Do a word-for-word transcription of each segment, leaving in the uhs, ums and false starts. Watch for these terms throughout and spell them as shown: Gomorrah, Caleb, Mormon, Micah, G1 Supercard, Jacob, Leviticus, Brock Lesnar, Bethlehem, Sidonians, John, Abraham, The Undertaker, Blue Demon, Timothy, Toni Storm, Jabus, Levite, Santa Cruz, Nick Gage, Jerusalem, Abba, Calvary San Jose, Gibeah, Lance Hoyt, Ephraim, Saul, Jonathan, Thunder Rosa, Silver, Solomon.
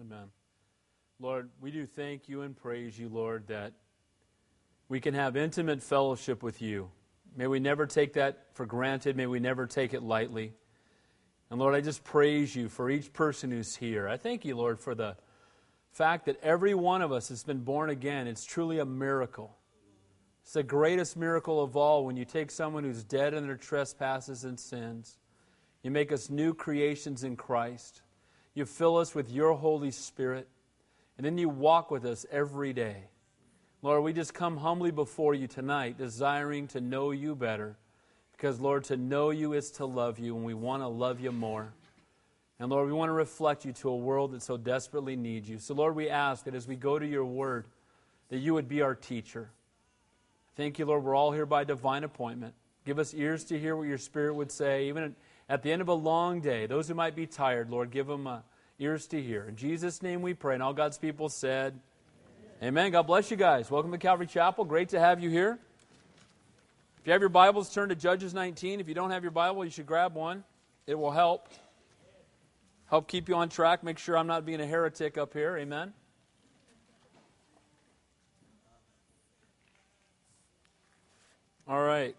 Amen. Lord, we do thank you and praise you, Lord, that we can have intimate fellowship with you. May we never take that for granted. May we never take it lightly. And Lord, I just praise you for each person who's here. I thank you, Lord, for the fact that every one of us has been born again. It's truly a miracle. It's the greatest miracle of all when you take someone who's dead in their trespasses and sins. You make us new creations in Christ. You fill us with your Holy Spirit. And then you walk with us every day. Lord, we just come humbly before you tonight, desiring to know you better. Because, Lord, to know you is to love you, and we want to love you more. And, Lord, we want to reflect you to a world that so desperately needs you. So, Lord, we ask that as we go to your word, that you would be our teacher. Thank you, Lord, we're all here by divine appointment. Give us ears to hear what your Spirit would say. Even at the end of a long day, those who might be tired, Lord, give them uh, ears to hear. In Jesus' name we pray, and all God's people said, Amen. Amen. God bless you guys. Welcome to Calvary Chapel. Great to have you here. If you have your Bibles, turn to Judges nineteen. If you don't have your Bible, you should grab one. It will help. Help keep you on track. Make sure I'm not being a heretic up here. Amen. All right.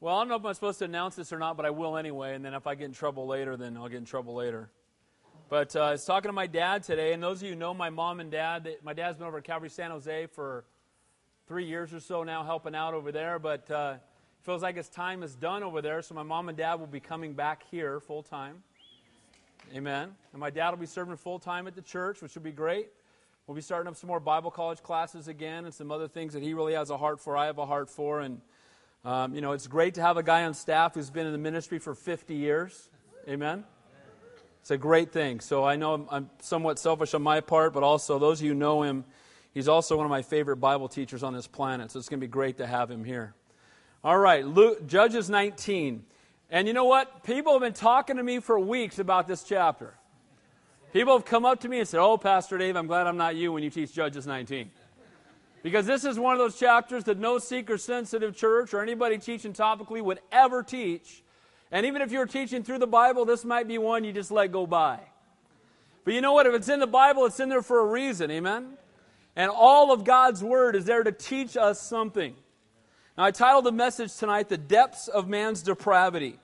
Well, I don't know if I'm supposed to announce this or not, but I will anyway. And then if I get in trouble later, then I'll get in trouble later. But uh, I was talking to my dad today. And those of you who know my mom and dad, they, my dad's been over at Calvary San Jose for three years or so now, helping out over there. But uh, it feels like his time is done over there. So my mom and dad will be coming back here full time. Amen. And my dad will be serving full time at the church, which will be great. We'll be starting up some more Bible college classes again and some other things that he really has a heart for, I have a heart for. And, um, you know, it's great to have a guy on staff who's been in the ministry for fifty years. Amen? It's a great thing. So I know I'm, I'm somewhat selfish on my part, but also those of you who know him, he's also one of my favorite Bible teachers on this planet. So it's going to be great to have him here. All right, Luke, Judges nineteen. And you know what? People have been talking to me for weeks about this chapter. People have come up to me and said, oh, Pastor Dave, I'm glad I'm not you when you teach Judges nineteen. Because this is one of those chapters that no seeker-sensitive church or anybody teaching topically would ever teach. And even if you're teaching through the Bible, this might be one you just let go by. But you know what? If it's in the Bible, it's in there for a reason. Amen? And all of God's Word is there to teach us something. Now, I titled the message tonight, The Depths of Man's Depravity.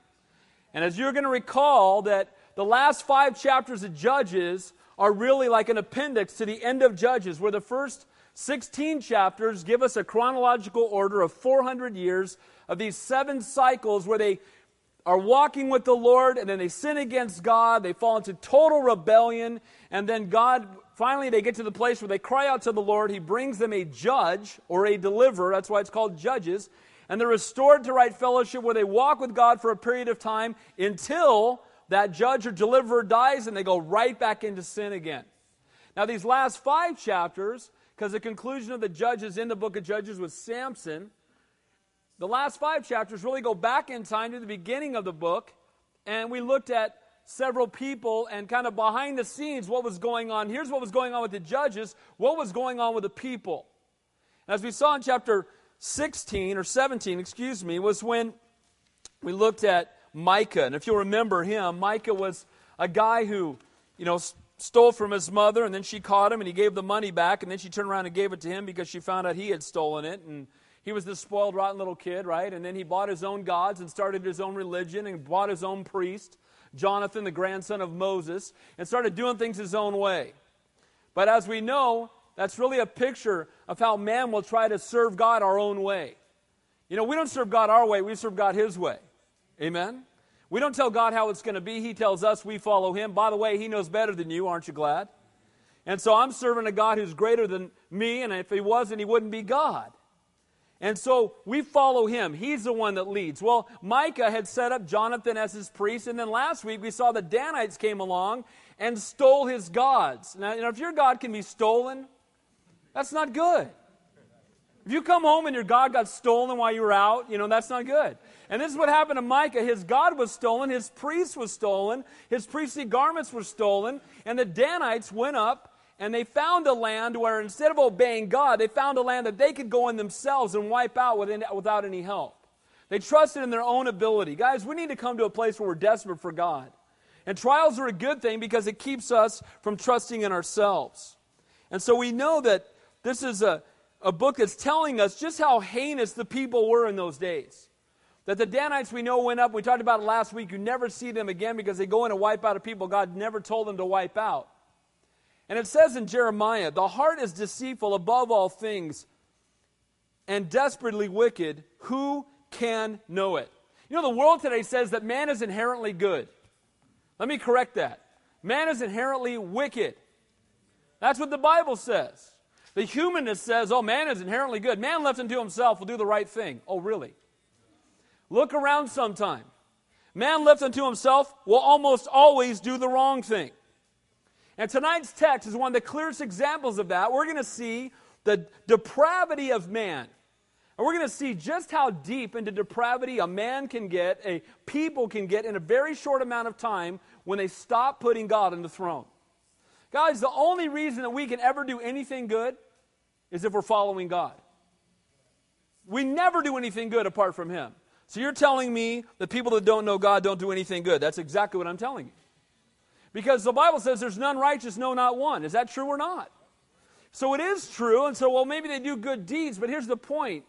And as you're going to recall that the last five chapters of Judges are really like an appendix to the end of Judges, where the first sixteen chapters give us a chronological order of four hundred years of these seven cycles where they are walking with the Lord, and then they sin against God, they fall into total rebellion, and then God, finally they get to the place where they cry out to the Lord. He brings them a judge or a deliverer, that's why it's called Judges, and they're restored to right fellowship where they walk with God for a period of time until that judge or deliverer dies, and they go right back into sin again. Now, these last five chapters, because the conclusion of the Judges in the book of Judges was Samson, the last five chapters really go back in time to the beginning of the book, and we looked at several people and kind of behind the scenes what was going on. Here's what was going on with the judges, what was going on with the people. And as we saw in chapter sixteen, or seventeen, excuse me, was when we looked at Micah. And if you'll remember him, Micah was a guy who, you know, stole from his mother, and then she caught him, and he gave the money back, and then she turned around and gave it to him because she found out he had stolen it, and he was this spoiled, rotten little kid, right? And then he bought his own gods and started his own religion and bought his own priest, Jonathan, the grandson of Moses, and started doing things his own way. But as we know, that's really a picture of how man will try to serve God our own way. You know, we don't serve God our way, we serve God his way. Amen? We don't tell God how it's going to be. He tells us, we follow him. By the way, he knows better than you. Aren't you glad? And so I'm serving a God who's greater than me, and if he wasn't, he wouldn't be God. And so we follow him. He's the one that leads. Well, Micah had set up Jonathan as his priest, and then last week we saw the Danites came along and stole his gods. Now, you know, if your God can be stolen, that's not good. If you come home and your God got stolen while you were out, you know, that's not good. And this is what happened to Micah. His God was stolen. His priest was stolen. His priestly garments were stolen. And the Danites went up and they found a land where instead of obeying God, they found a land that they could go in themselves and wipe out without any help. They trusted in their own ability. Guys, we need to come to a place where we're desperate for God. And trials are a good thing because it keeps us from trusting in ourselves. And so we know that this is a, a book that's telling us just how heinous the people were in those days. That the Danites we know went up, we talked about it last week, you never see them again because they go in and wipe out a people God never told them to wipe out. And it says in Jeremiah, the heart is deceitful above all things and desperately wicked. Who can know it? You know, the world today says that man is inherently good. Let me correct that. Man is inherently wicked. That's what the Bible says. The humanist says, oh, man is inherently good. Man left unto himself will do the right thing. Oh, really? Look around sometime. Man left unto himself will almost always do the wrong thing. And tonight's text is one of the clearest examples of that. We're going to see the depravity of man. And we're going to see just how deep into depravity a man can get, a people can get in a very short amount of time when they stop putting God on the throne. Guys, the only reason that we can ever do anything good is if we're following God. We never do anything good apart from Him. So you're telling me that people that don't know God don't do anything good. That's exactly what I'm telling you. Because the Bible says there's none righteous, no, not one. Is that true or not? So it is true, and so, well, maybe they do good deeds, but here's the point.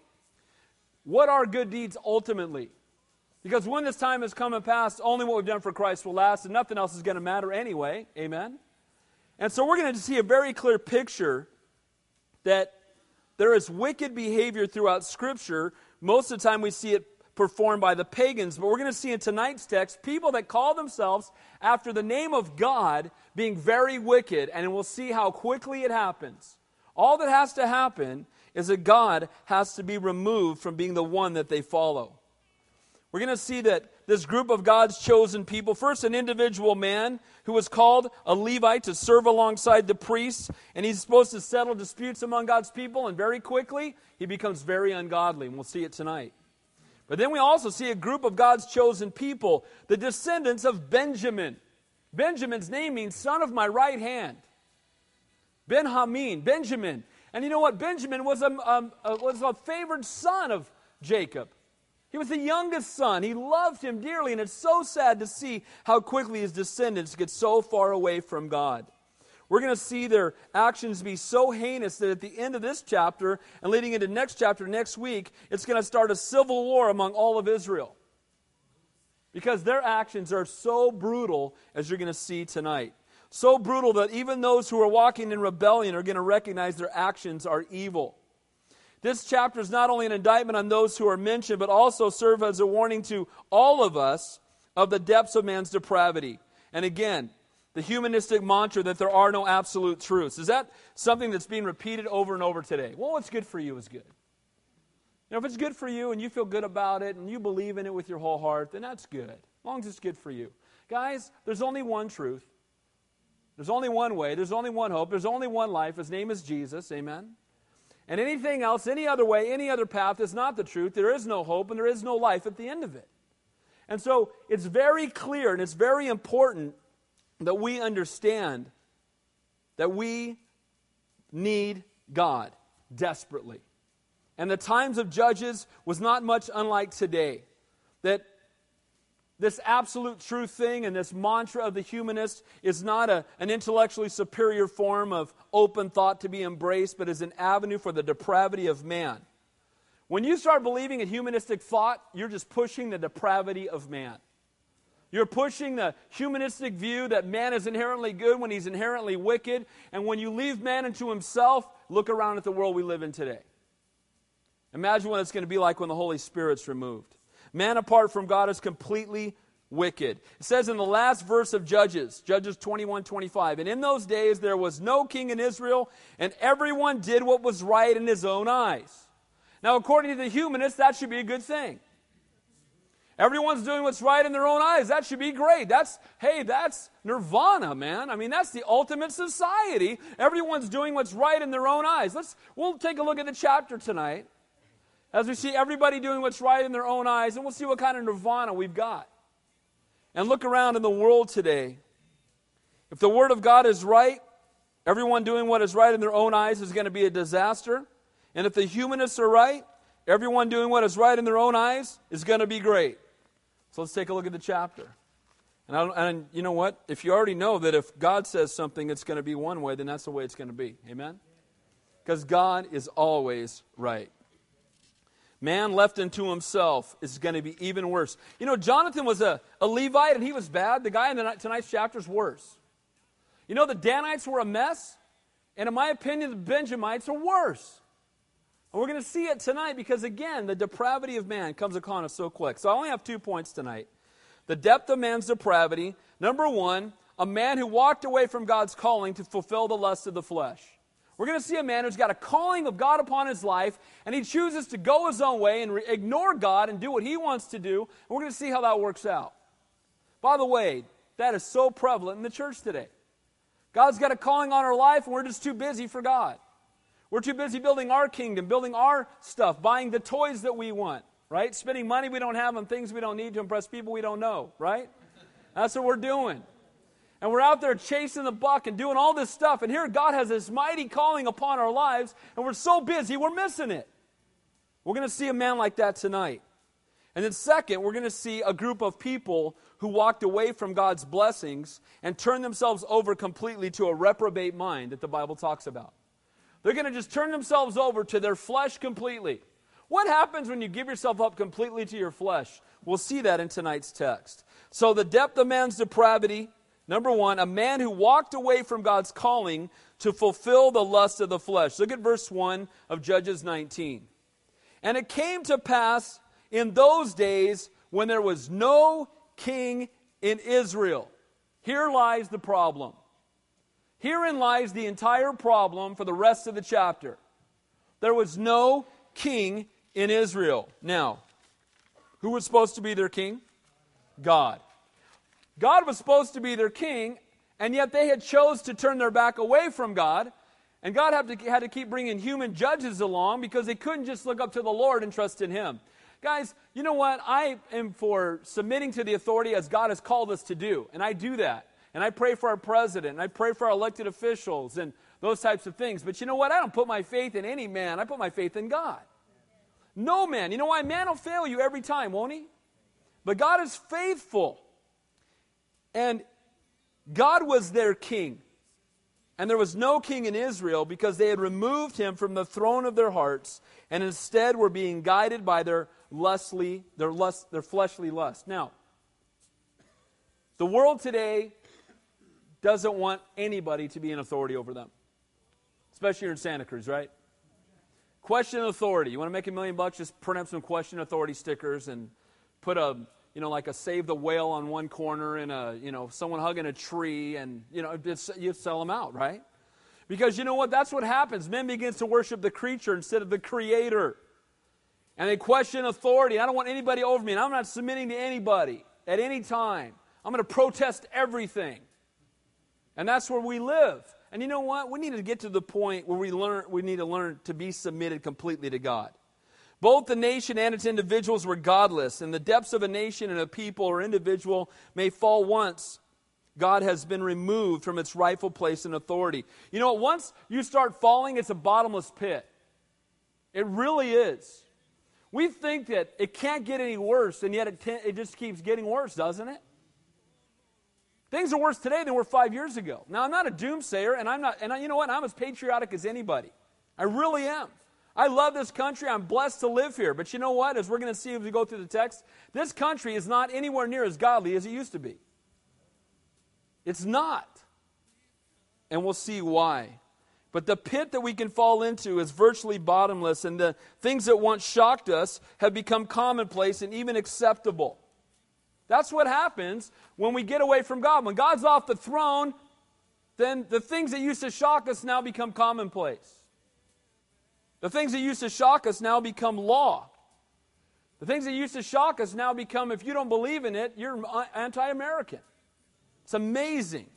What are good deeds ultimately? Because when this time has come and passed, only what we've done for Christ will last, and nothing else is going to matter anyway. Amen? And so we're going to see a very clear picture that there is wicked behavior throughout Scripture. Most of the time we see it performed by the pagans, but we're going to see in tonight's text people that call themselves after the name of God being very wicked, and we'll see how quickly it happens. All that has to happen is that God has to be removed from being the one that they follow. We're going to see that this group of God's chosen people, first an individual man who was called a Levite to serve alongside the priests, and he's supposed to settle disputes among God's people, and very quickly he becomes very ungodly, and we'll see it tonight. But then we also see a group of God's chosen people, the descendants of Benjamin. Benjamin's name means son of my right hand. Ben-Hamin, Benjamin. And you know what? Benjamin was a, um, a, was a favored son of Jacob. He was the youngest son. He loved him dearly, and it's so sad to see how quickly his descendants get so far away from God. We're going to see their actions be so heinous that at the end of this chapter and leading into next chapter next week, it's going to start a civil war among all of Israel. Because their actions are so brutal, as you're going to see tonight. So brutal that even those who are walking in rebellion are going to recognize their actions are evil. This chapter is not only an indictment on those who are mentioned, but also serve as a warning to all of us of the depths of man's depravity. And again, the humanistic mantra that there are no absolute truths. Is that something that's being repeated over and over today? Well, what's good for you is good. You know, if it's good for you and you feel good about it and you believe in it with your whole heart, then that's good. As long as it's good for you. Guys, there's only one truth. There's only one way, there's only one hope, there's only one life. His name is Jesus, amen? And anything else, any other way, any other path is not the truth. There is no hope and there is no life at the end of it. And so it's very clear and it's very important that we understand that we need God desperately. And the times of Judges was not much unlike today. That this absolute truth thing and this mantra of the humanist is not a, an intellectually superior form of open thought to be embraced, but is an avenue for the depravity of man. When you start believing in humanistic thought, you're just pushing the depravity of man. You're pushing the humanistic view that man is inherently good when he's inherently wicked, and when you leave man unto himself, look around at the world we live in today. Imagine what it's going to be like when the Holy Spirit's removed. Man apart from God is completely wicked. It says in the last verse of Judges, Judges twenty-one twenty-five, and in those days there was no king in Israel, and everyone did what was right in his own eyes. Now, according to the humanists, that should be a good thing. Everyone's doing what's right in their own eyes. That should be great. That's, hey, that's nirvana, man. I mean, that's the ultimate society. Everyone's doing what's right in their own eyes. Let's, we'll take a look at the chapter tonight. As we see everybody doing what's right in their own eyes, and we'll see what kind of nirvana we've got. And look around in the world today. If the Word of God is right, everyone doing what is right in their own eyes is going to be a disaster. And if the humanists are right, everyone doing what is right in their own eyes is going to be great. So let's take a look at the chapter. And, I, and you know what? If you already know that if God says something, it's going to be one way, then that's the way it's going to be. Amen? Because God is always right. Man left unto himself is going to be even worse. You know, Jonathan was a, a Levite and he was bad. The guy in the, tonight's chapter is worse. You know, the Danites were a mess. And in my opinion, the Benjamites are worse. And we're going to see it tonight because, again, the depravity of man comes upon us so quick. So I only have two points tonight. The depth of man's depravity. Number one, a man who walked away from God's calling to fulfill the lust of the flesh. We're going to see a man who's got a calling of God upon his life, and he chooses to go his own way and re- ignore God and do what he wants to do. And we're going to see how that works out. By the way, that is so prevalent in the church today. God's got a calling on our life, and we're just too busy for God. We're too busy building our kingdom, building our stuff, buying the toys that we want. Right? Spending money we don't have on things we don't need to impress people we don't know, right? That's what we're doing. And we're out there chasing the buck and doing all this stuff. And here God has this mighty calling upon our lives, and we're so busy we're missing it. We're going to see a man like that tonight. And then second, we're going to see a group of people who walked away from God's blessings and turned themselves over completely to a reprobate mind that the Bible talks about. They're going to just turn themselves over to their flesh completely. What happens when you give yourself up completely to your flesh? We'll see that in tonight's text. So the depth of man's depravity, number one, a man who walked away from God's calling to fulfill the lust of the flesh. Look at verse one of Judges nineteen. And it came to pass in those days when there was no king in Israel. Here lies the problem. Herein lies the entire problem for the rest of the chapter. There was no king in Israel. In Israel. Now, who was supposed to be their king? God. God was supposed to be their king, and yet they had chose to turn their back away from God, and God had to, had to keep bringing human judges along because they couldn't just look up to the Lord and trust in Him. Guys, you know what? I am for submitting to the authority as God has called us to do, and I do that. And I pray for our president, and I pray for our elected officials, and those types of things. But you know what? I don't put my faith in any man. I put my faith in God. No man. You know why? Man will fail you every time, won't he? But God is faithful. And God was their king. And there was no king in Israel because they had removed him from the throne of their hearts and instead were being guided by their lustly, their lust, their fleshly lust. Now, the world today doesn't want anybody to be in authority over them. Especially here in Santa Cruz, right? Question authority. You want to make a million bucks, just print up some question authority stickers and put a, you know, like a save the whale on one corner and a, you know, someone hugging a tree and, you know, it's, you sell them out, right? Because you know what? That's what happens. Men begins to worship the creature instead of the creator. And they question authority. I don't want anybody over me, and I'm not submitting to anybody at any time. I'm going to protest everything. And that's where we live. And you know what? We need to get to the point where we learn. We need to learn to be submitted completely to God. Both the nation and its individuals were godless, and the depths of a nation and a people or individual may fall once God has been removed from its rightful place in authority. You know what? Once you start falling, it's a bottomless pit. It really is. We think that it can't get any worse, and yet it, te- it just keeps getting worse, doesn't it? Things are worse today than were five years ago. Now, I'm not a doomsayer, and I'm not, and I, you know what? I'm as patriotic as anybody. I really am. I love this country. I'm blessed to live here. But you know what? As we're going to see as we go through the text, this country is not anywhere near as godly as it used to be. It's not. And we'll see why. But the pit that we can fall into is virtually bottomless, and the things that once shocked us have become commonplace and even acceptable. That's what happens when we get away from God. When God's off the throne, then the things that used to shock us now become commonplace. The things that used to shock us now become law. The things that used to shock us now become, if you don't believe in it, you're anti-American. It's amazing.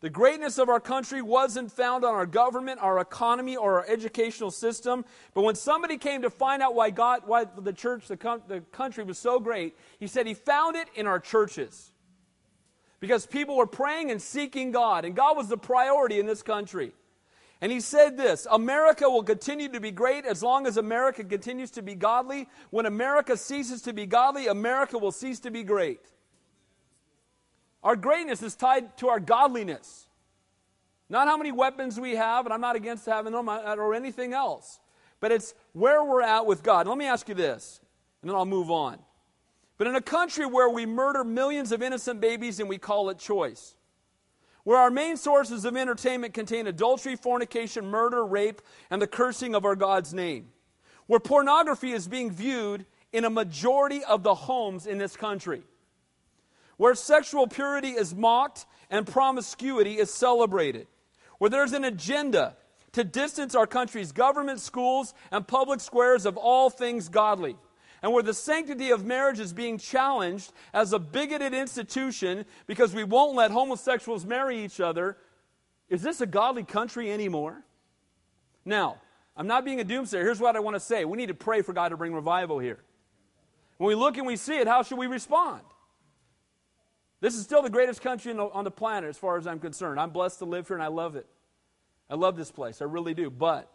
The greatness of our country wasn't found on our government, our economy, or our educational system. But when somebody came to find out why God, why the church, the, com- the country was so great, he said he found it in our churches. Because people were praying and seeking God, and God was the priority in this country. And he said this, America will continue to be great as long as America continues to be godly. When America ceases to be godly, America will cease to be great. Our greatness is tied to our godliness. Not how many weapons we have, and I'm not against having them or anything else. But it's where we're at with God. And let me ask you this, and then I'll move on. But in a country where we murder millions of innocent babies and we call it choice, where our main sources of entertainment contain adultery, fornication, murder, rape, and the cursing of our God's name, where pornography is being viewed in a majority of the homes in this country, where sexual purity is mocked and promiscuity is celebrated, where there's an agenda to distance our country's government, schools, and public squares of all things godly, and where the sanctity of marriage is being challenged as a bigoted institution because we won't let homosexuals marry each other, is this a godly country anymore? Now, I'm not being a doomsayer. Here's what I want to say. We need to pray for God to bring revival here. When we look and we see it, how should we respond? This is still the greatest country on the planet as far as I'm concerned. I'm blessed to live here and I love it. I love this place. I really do. But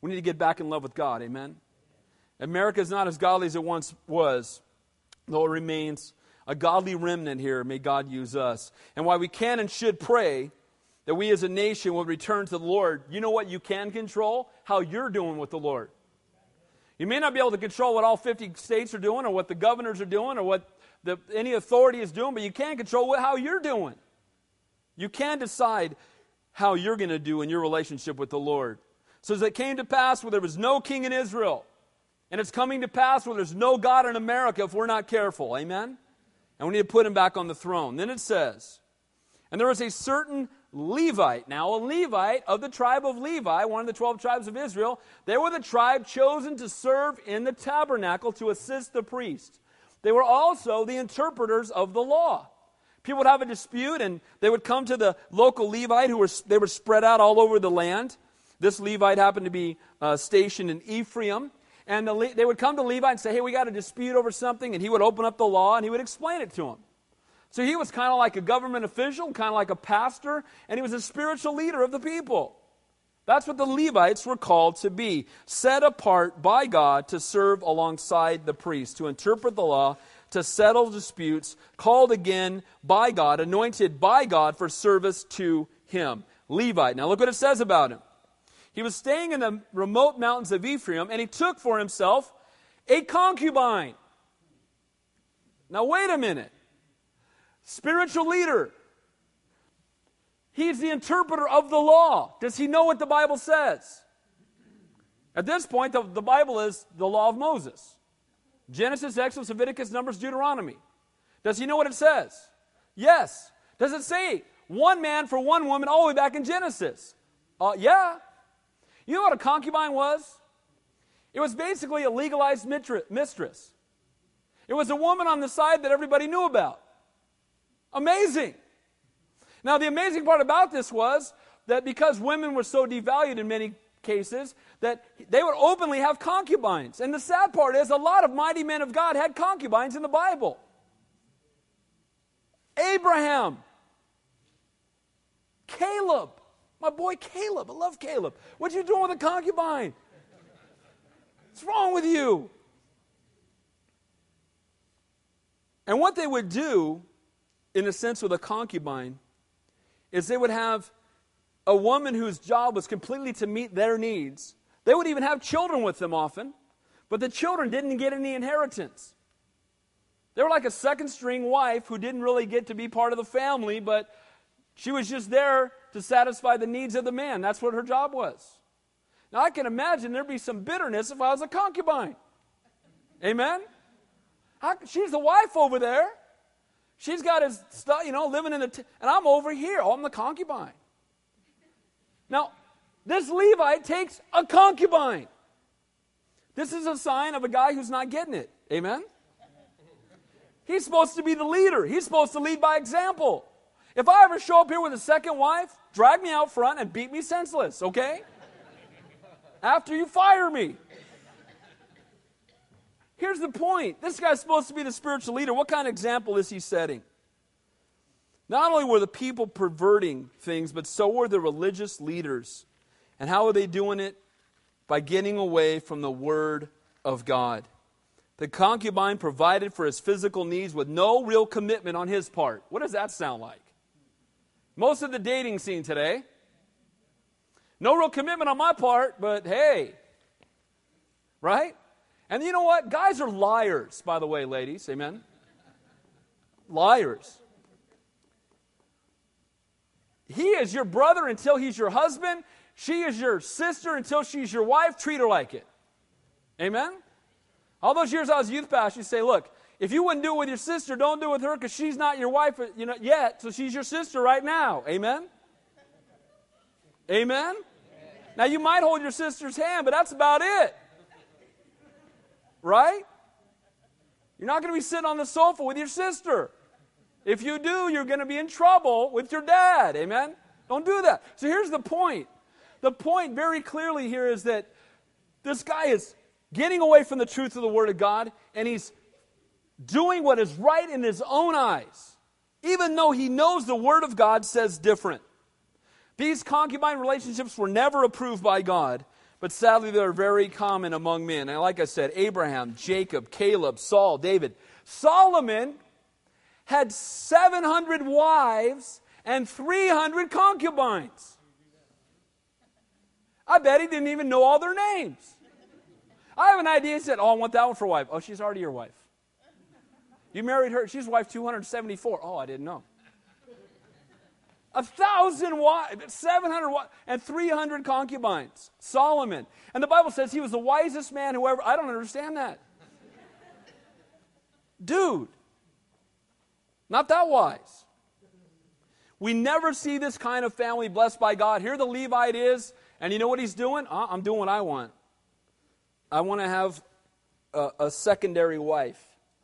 we need to get back in love with God. Amen? America is not as godly as it once was, though it remains a godly remnant here. May God use us. And while we can and should pray that we as a nation will return to the Lord, you know what you can control? How you're doing with the Lord. You may not be able to control what all fifty states are doing or what the governors are doing or what the, any authority is doing, but you can control what, how you're doing. You can decide how you're going to do in your relationship with the Lord. So as it came to pass where there was no king in Israel, and it's coming to pass where there's no God in America if we're not careful. Amen? And we need to put him back on the throne. Then it says, and there was a certain Levite. Now a Levite of the tribe of Levi, one of the twelve tribes of Israel, they were the tribe chosen to serve in the tabernacle to assist the priest. They were also the interpreters of the law. People would have a dispute and they would come to the local Levite who were, they were spread out all over the land. This Levite happened to be uh, stationed in Ephraim. And the Le- they would come to Levi and say, hey, we got a dispute over something. And he would open up the law and he would explain it to them. So he was kind of like a government official, kind of like a pastor. And he was a spiritual leader of the people. That's what the Levites were called to be. Set apart by God to serve alongside the priest, to interpret the law, to settle disputes, called again by God, anointed by God for service to him. Levite. Now look what it says about him. He was staying in the remote mountains of Ephraim, and he took for himself a concubine. Now, wait a minute. Spiritual leader. He's the interpreter of the law. Does he know what the Bible says? At this point, the, the Bible is the law of Moses. Genesis, Exodus, Leviticus, Numbers, Deuteronomy. Does he know what it says? Yes. Does it say one man for one woman all the way back in Genesis? Uh, yeah. You know what a concubine was? It was basically a legalized mistress. It was a woman on the side that everybody knew about. Amazing. Now, the amazing part about this was that because women were so devalued in many cases, that they would openly have concubines. And the sad part is a lot of mighty men of God had concubines in the Bible. Abraham. Caleb. My boy Caleb, I love Caleb. What you doing with a concubine? What's wrong with you? And what they would do, in a sense, with a concubine, is they would have a woman whose job was completely to meet their needs. They would even have children with them often, but the children didn't get any inheritance. They were like a second-string wife who didn't really get to be part of the family, but she was just there to satisfy the needs of the man. That's what her job was. Now, I can imagine there'd be some bitterness if I was a concubine. Amen? How, she's the wife over there. She's got his stuff, you know, living in the... T- and I'm over here. Oh, I'm the concubine. Now, this Levite takes a concubine. This is a sign of a guy who's not getting it. Amen? He's supposed to be the leader. He's supposed to lead by example. If I ever show up here with a second wife, drag me out front and beat me senseless, okay? After you fire me. Here's the point. This guy's supposed to be the spiritual leader. What kind of example is he setting? Not only were the people perverting things, but so were the religious leaders. And how are they doing it? By getting away from the Word of God. The concubine provided for his physical needs with no real commitment on his part. What does that sound like? Most of the dating scene today. No real commitment on my part, but hey. Right? And you know what? Guys are liars, by the way, ladies. Amen? Liars. He is your brother until he's your husband. She is your sister until she's your wife. Treat her like it. Amen? All those years I was youth pastor, you say, look, if you wouldn't do it with your sister, don't do it with her because she's not your wife you know, yet, so she's your sister right now. Amen? Amen? Amen? Now, you might hold your sister's hand, but that's about it. Right? You're not going to be sitting on the sofa with your sister. If you do, you're going to be in trouble with your dad. Amen? Don't do that. So here's the point. The point very clearly here is that this guy is getting away from the truth of the Word of God, and he's doing what is right in his own eyes, even though he knows the Word of God says different. These concubine relationships were never approved by God, but sadly they're very common among men. And like I said, Abraham, Jacob, Caleb, Saul, David. Solomon had seven hundred wives and three hundred concubines. I bet he didn't even know all their names. I have an idea. He said, oh, I want that one for a wife. Oh, she's already your wife. You married her. She's wife two hundred seventy-four. Oh, I didn't know. A thousand wives, seven hundred wives, and three hundred concubines. Solomon. And the Bible says he was the wisest man who ever. I don't understand that. Dude. Not that wise. We never see this kind of family blessed by God. Here the Levite is, and you know what he's doing? Uh, I'm doing what I want. I want to have a, a secondary wife.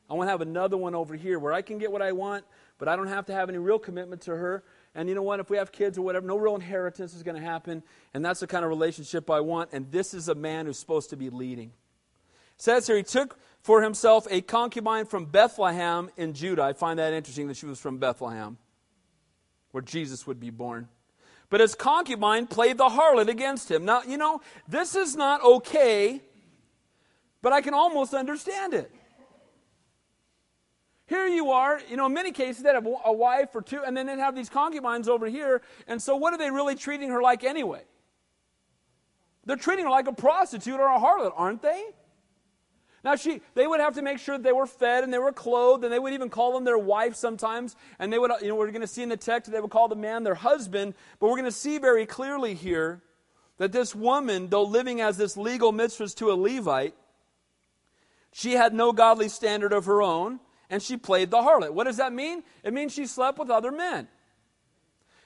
I want to have another one over here where I can get what I want, but I don't have to have any real commitment to her. And you know what? If we have kids or whatever, no real inheritance is going to happen. And that's the kind of relationship I want. And this is a man who's supposed to be leading. It says here, he took for himself a concubine from Bethlehem in Judah. I find that interesting that she was from Bethlehem, where Jesus would be born. But his concubine played the harlot against him. Now, you know, this is not okay, but I can almost understand it. Here you are, you know, in many cases they'd have a wife or two, and then they'd have these concubines over here, and so what are they really treating her like anyway? They're treating her like a prostitute or a harlot, aren't they? Now, she, they would have to make sure that they were fed and they were clothed, and they would even call them their wife sometimes, and they would, you know, we're going to see in the text, they would call the man their husband, but we're going to see very clearly here that this woman, though living as this legal mistress to a Levite, she had no godly standard of her own, and she played the harlot. What does that mean? It means she slept with other men.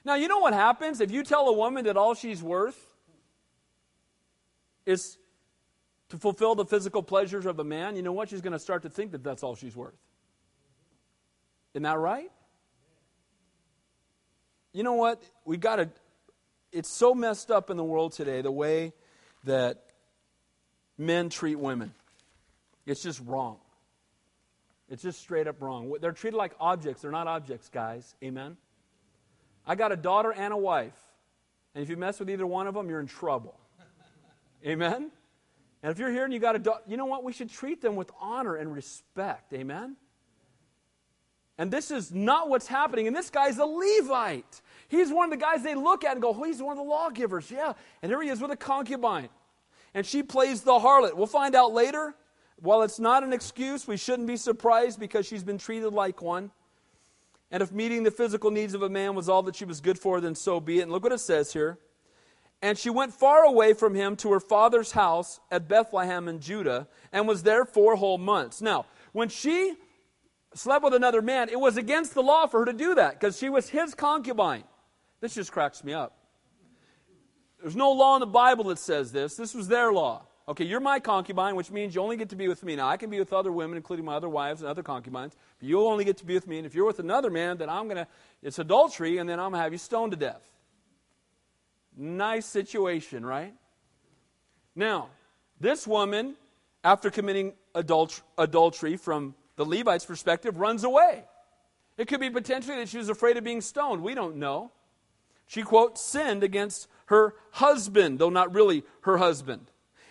Now, you know what happens if you tell a woman that all she's worth is to fulfill the physical pleasures of a man? You know what? She's going to start to think that that's all she's worth. Isn't that right? You know what? We've got to... It's so messed up in the world today, the way that men treat women. It's just wrong. It's just straight up wrong. They're treated like objects. They're not objects, guys. Amen? I got a daughter and a wife. And if you mess with either one of them, you're in trouble. Amen? And if you're here and you got a daughter, you know what? We should treat them with honor and respect. Amen? And this is not what's happening. And this guy's a Levite. He's one of the guys they look at and go, oh, he's one of the lawgivers. Yeah. And here he is with a concubine. And she plays the harlot. We'll find out later. While it's not an excuse, we shouldn't be surprised because she's been treated like one. And if meeting the physical needs of a man was all that she was good for, then so be it. And look what it says here. And she went far away from him to her father's house at Bethlehem in Judah and was there four whole months. Now, when she slept with another man, it was against the law for her to do that because she was his concubine. This just cracks me up. There's no law in the Bible that says this. This was their law. Okay, you're my concubine, which means you only get to be with me. Now, I can be with other women, including my other wives and other concubines, but you'll only get to be with me. And if you're with another man, then I'm going to, it's adultery, and then I'm going to have you stoned to death. Nice situation, right? Now, this woman, after committing adult, adultery from the Levite's perspective, runs away. It could be potentially that she was afraid of being stoned. We don't know. She, quote, sinned against her husband, though not really her husband.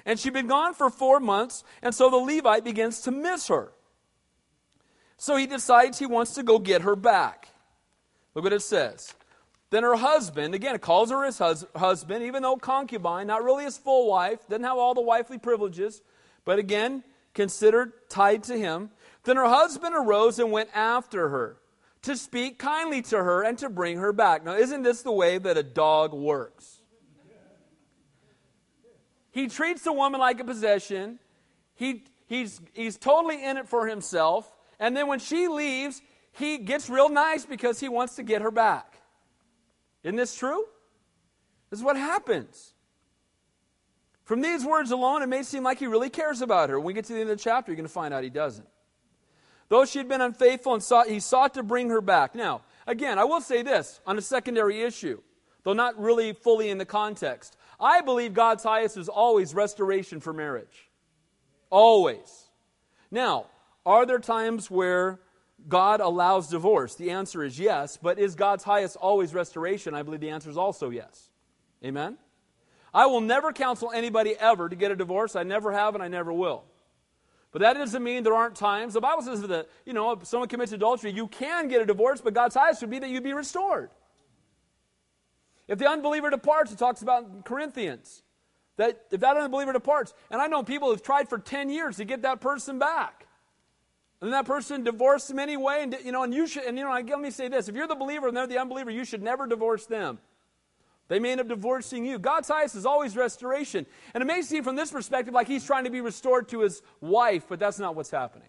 and she'd been gone for four months, and so the Levite begins to miss her. So he decides he wants to go get her back. Look what it says. Then her husband, again, it calls her his hus- husband, even though concubine, not really his full wife, doesn't have all the wifely privileges, but again, considered tied to him. Then her husband arose and went after her to speak kindly to her and to bring her back. Now, isn't this the way that a dog works? He treats the woman like a possession. He, he's, he's totally in it for himself. And then when she leaves, he gets real nice because he wants to get her back. Isn't this true? This is what happens. From these words alone, it may seem like he really cares about her. When we get to the end of the chapter, you're going to find out he doesn't. Though she had been unfaithful, and sought, he sought to bring her back. Now, again, I will say this on a secondary issue, though not really fully in the context. I believe God's highest is always restoration for marriage. Always. Now, are there times where God allows divorce? The answer is yes, but is God's highest always restoration? I believe the answer is also yes. Amen? I will never counsel anybody ever to get a divorce. I never have and I never will. But that doesn't mean there aren't times. The Bible says that, you know, if someone commits adultery, you can get a divorce, but God's highest would be that you be restored. If the unbeliever departs, it talks about in Corinthians, that if that unbeliever departs, and I know people who've tried for ten years to get that person back. And that person divorced them anyway, and you know, and you should, and you know, let me say this: if you're the believer and they're the unbeliever, you should never divorce them. They may end up divorcing you. God's highest is always restoration, and it may seem from this perspective like he's trying to be restored to his wife, but that's not what's happening.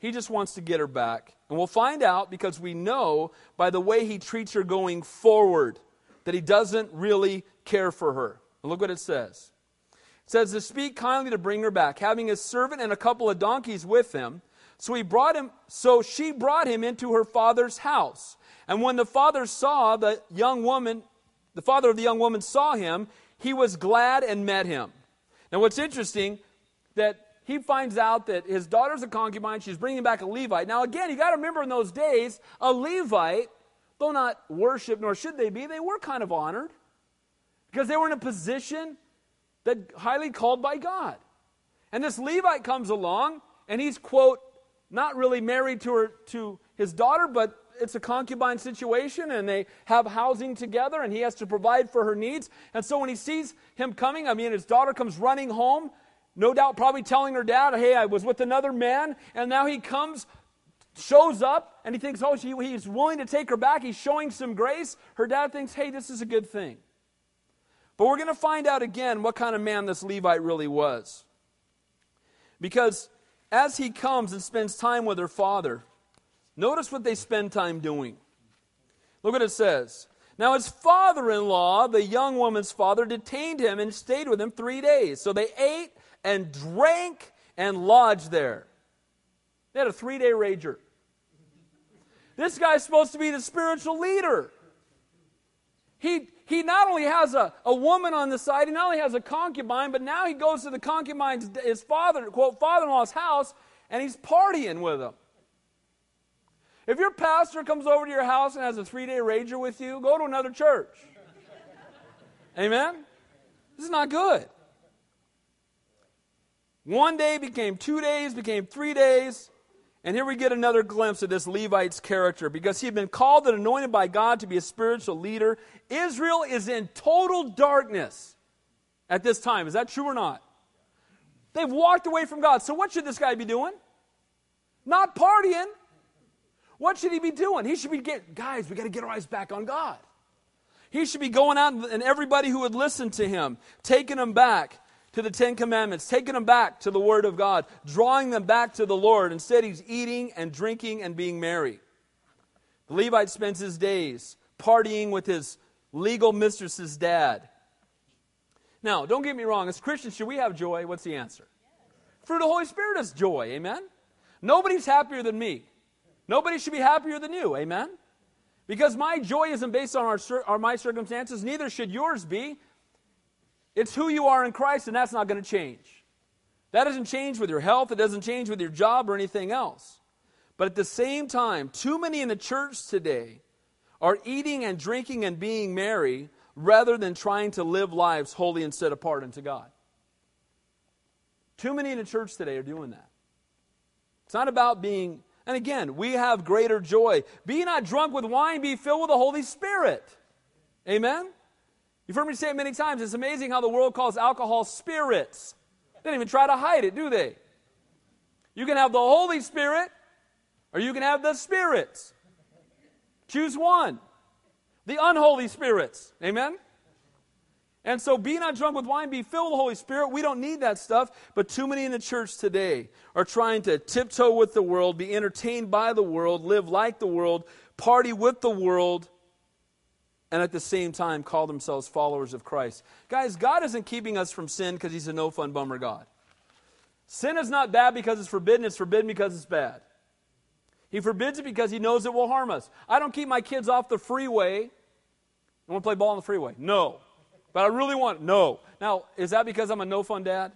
He just wants to get her back, and we'll find out because we know by the way he treats her going forward that he doesn't really care for her. And look what it says. It says to speak kindly to bring her back, having his servant and a couple of donkeys with him. So he brought him. So she brought him into her father's house. And when the father saw the young woman, the father of the young woman saw him, he was glad and met him. Now what's interesting, that he finds out that his daughter's a concubine, she's bringing back a Levite. Now again, you got to remember in those days, a Levite, though not worshipped, nor should they be, they were kind of honored. Because they were in a position that highly called by God. And this Levite comes along, and he's, quote, not really married to her, to his daughter, but it's a concubine situation, and they have housing together, and he has to provide for her needs. And so when he sees him coming, I mean, his daughter comes running home, no doubt probably telling her dad, hey, I was with another man, and now he comes, shows up, and he thinks, oh, she, he's willing to take her back. He's showing some grace. Her dad thinks, hey, this is a good thing. But we're going to find out again what kind of man this Levite really was. Because as he comes and spends time with her father, notice what they spend time doing. Look what it says. Now his father-in-law, the young woman's father, detained him and stayed with him three days. So they ate and drank and lodged there. They had a three-day rager. This guy's supposed to be the spiritual leader. He, he not only has a, a woman on the side, he not only has a concubine, but now he goes to the concubine's, his father, quote, father-in-law's house, and he's partying with them. If your pastor comes over to your house and has a three-day rager with you, go to another church. Amen? This is not good. One day became two days, became three days. And here we get another glimpse of this Levite's character, because he had been called and anointed by God to be a spiritual leader. Israel is in total darkness at this time. Is that true or not? They've walked away from God. So what should this guy be doing? Not partying. What should he be doing? He should be getting, guys, we got to get our eyes back on God. He should be going out, and everybody who would listen to him, taking them back to the Ten Commandments, taking them back to the Word of God, drawing them back to the Lord. Instead, he's eating and drinking and being merry. The Levite spends his days partying with his legal mistress's dad. Now, don't get me wrong. As Christians, should we have joy? What's the answer? Fruit of the Holy Spirit is joy, amen? Nobody's happier than me. Nobody should be happier than you, amen? Because my joy isn't based on our, our my circumstances, neither should yours be. It's who you are in Christ, and that's not going to change. That doesn't change with your health. It doesn't change with your job or anything else. But at the same time, too many in the church today are eating and drinking and being merry rather than trying to live lives holy and set apart unto God. Too many in the church today are doing that. It's not about being, and again, we have greater joy. Be not drunk with wine, be filled with the Holy Spirit. Amen? You've heard me say it many times. It's amazing how the world calls alcohol spirits. They don't even try to hide it, do they? You can have the Holy Spirit, or you can have the spirits. Choose one. The unholy spirits. Amen? And so be not drunk with wine, be filled with the Holy Spirit. We don't need that stuff, but too many in the church today are trying to tiptoe with the world, be entertained by the world, live like the world, party with the world, and at the same time call themselves followers of Christ. Guys, God isn't keeping us from sin because He's a no-fun bummer God. Sin is not bad because it's forbidden. It's forbidden because it's bad. He forbids it because He knows it will harm us. I don't keep my kids off the freeway. I want to play ball on the freeway. No. But I really want, no. Now, is that because I'm a no-fun dad?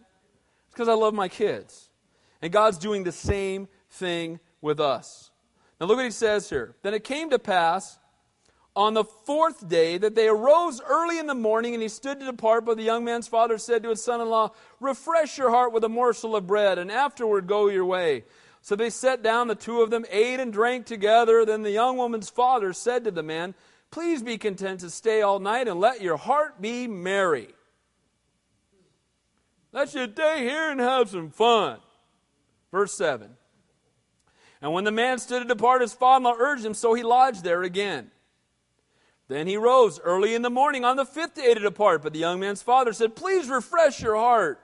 It's because I love my kids. And God's doing the same thing with us. Now look what He says here. Then it came to pass on the fourth day that they arose early in the morning, and he stood to depart, but the young man's father said to his son-in-law, refresh your heart with a morsel of bread, and afterward go your way. So they sat down, the two of them ate and drank together. Then the young woman's father said to the man, please be content to stay all night and let your heart be merry. Let you stay here and have some fun. Verse seven. And when the man stood to depart, his father-in-law urged him, so he lodged there again. Then he rose early in the morning on the fifth day to depart. But the young man's father said, please refresh your heart.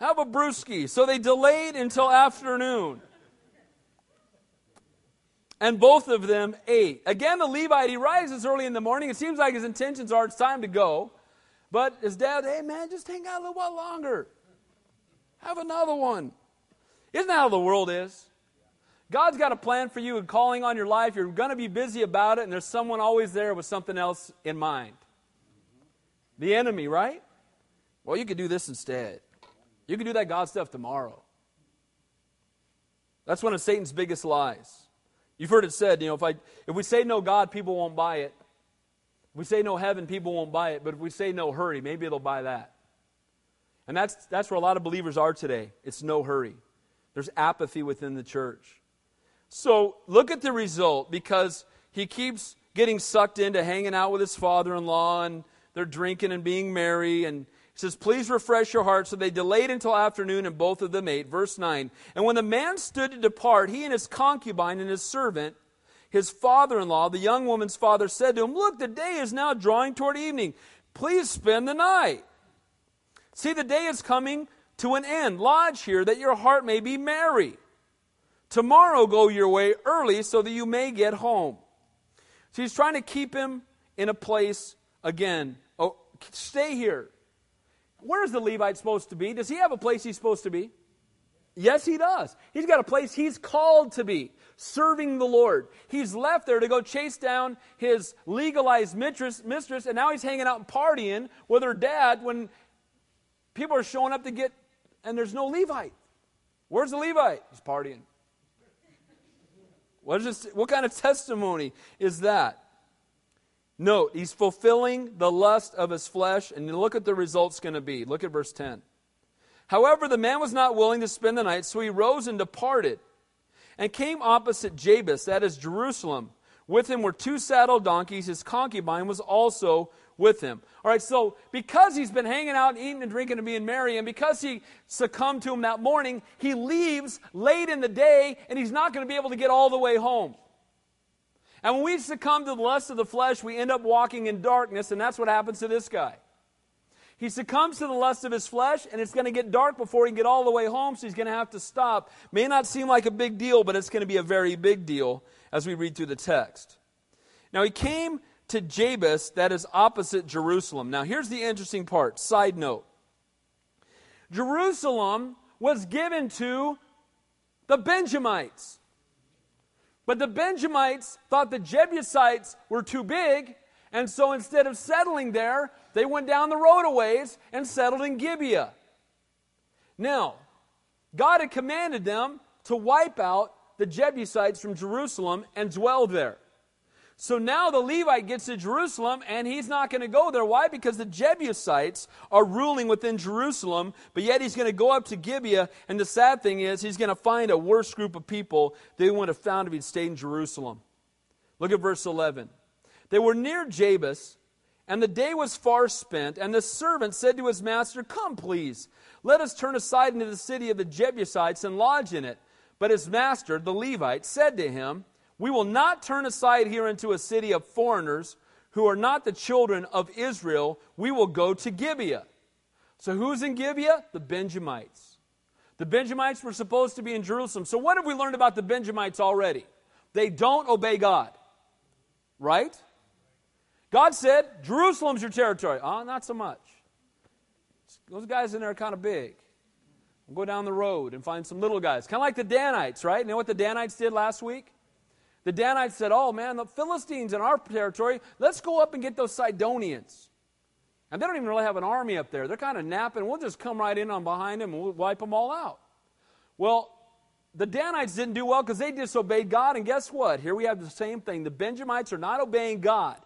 Have a brewski. So they delayed until afternoon. And both of them ate. Again, the Levite, he rises early in the morning. It seems like his intentions are, it's time to go. But his dad, hey man, just hang out a little while longer. Have another one. Isn't that how the world is? God's got a plan for you and calling on your life. You're going to be busy about it, and there's someone always there with something else in mind. The enemy, right? Well, you could do this instead. You can do that God stuff tomorrow. That's one of Satan's biggest lies. You've heard it said, you know, if I if we say no God, people won't buy it. If we say no heaven, people won't buy it. But if we say no hurry, maybe it'll buy that. And that's that's where a lot of believers are today. It's no hurry. There's apathy within the church. So look at the result, because he keeps getting sucked into hanging out with his father-in-law, and they're drinking and being merry, and it says, please refresh your heart. So they delayed until afternoon, and both of them ate. Verse nine. And when the man stood to depart, he and his concubine and his servant, his father-in-law, the young woman's father, said to him, look, the day is now drawing toward evening. Please spend the night. See, the day is coming to an end. Lodge here that your heart may be merry. Tomorrow go your way early so that you may get home. So he's trying to keep him in a place again. Oh, stay here. Where is the Levite supposed to be? Does he have a place he's supposed to be? Yes, he does. He's got a place he's called to be, serving the Lord. He's left there to go chase down his legalized mistress, mistress, and now he's hanging out and partying with her dad when people are showing up to get, and there's no Levite. Where's the Levite? He's partying. What, is this, what kind of testimony is that? Note, he's fulfilling the lust of his flesh, and look at the result's going to be. Look at verse ten. However, the man was not willing to spend the night, so he rose and departed, and came opposite Jabus, that is Jerusalem. With him were two saddle donkeys. His concubine was also with him. All right, so because he's been hanging out and eating and drinking and being merry, and because he succumbed to him that morning, he leaves late in the day, and he's not going to be able to get all the way home. And when we succumb to the lust of the flesh, we end up walking in darkness, and that's what happens to this guy. He succumbs to the lust of his flesh, and it's going to get dark before he can get all the way home, so he's going to have to stop. May not seem like a big deal, but it's going to be a very big deal as we read through the text. Now, he came to Jabus, that is opposite Jerusalem. Now, here's the interesting part. Side note. Jerusalem was given to the Benjamites. But the Benjamites thought the Jebusites were too big, and so instead of settling there, they went down the road a ways and settled in Gibeah. Now, God had commanded them to wipe out the Jebusites from Jerusalem and dwell there. So now the Levite gets to Jerusalem, and he's not going to go there. Why? Because the Jebusites are ruling within Jerusalem, but yet he's going to go up to Gibeah, and the sad thing is he's going to find a worse group of people they would have found if he'd stayed in Jerusalem. Look at verse eleven. They were near Jabus, and the day was far spent, and the servant said to his master, "Come, please, let us turn aside into the city of the Jebusites and lodge in it." But his master, the Levite, said to him, "We will not turn aside here into a city of foreigners who are not the children of Israel. We will go to Gibeah." So who's in Gibeah? The Benjamites. The Benjamites were supposed to be in Jerusalem. So what have we learned about the Benjamites already? They don't obey God. Right? God said, Jerusalem's your territory. Ah, oh, not so much. Those guys in there are kind of big. We'll go down the road and find some little guys. Kind of like the Danites, right? You know what the Danites did last week? The Danites said, "Oh man, the Philistines in our territory, let's go up and get those Sidonians." And they don't even really have an army up there. They're kind of napping. We'll just come right in on behind them and we'll wipe them all out. Well, the Danites didn't do well because they disobeyed God. And guess what? Here we have the same thing. The Benjamites are not obeying God.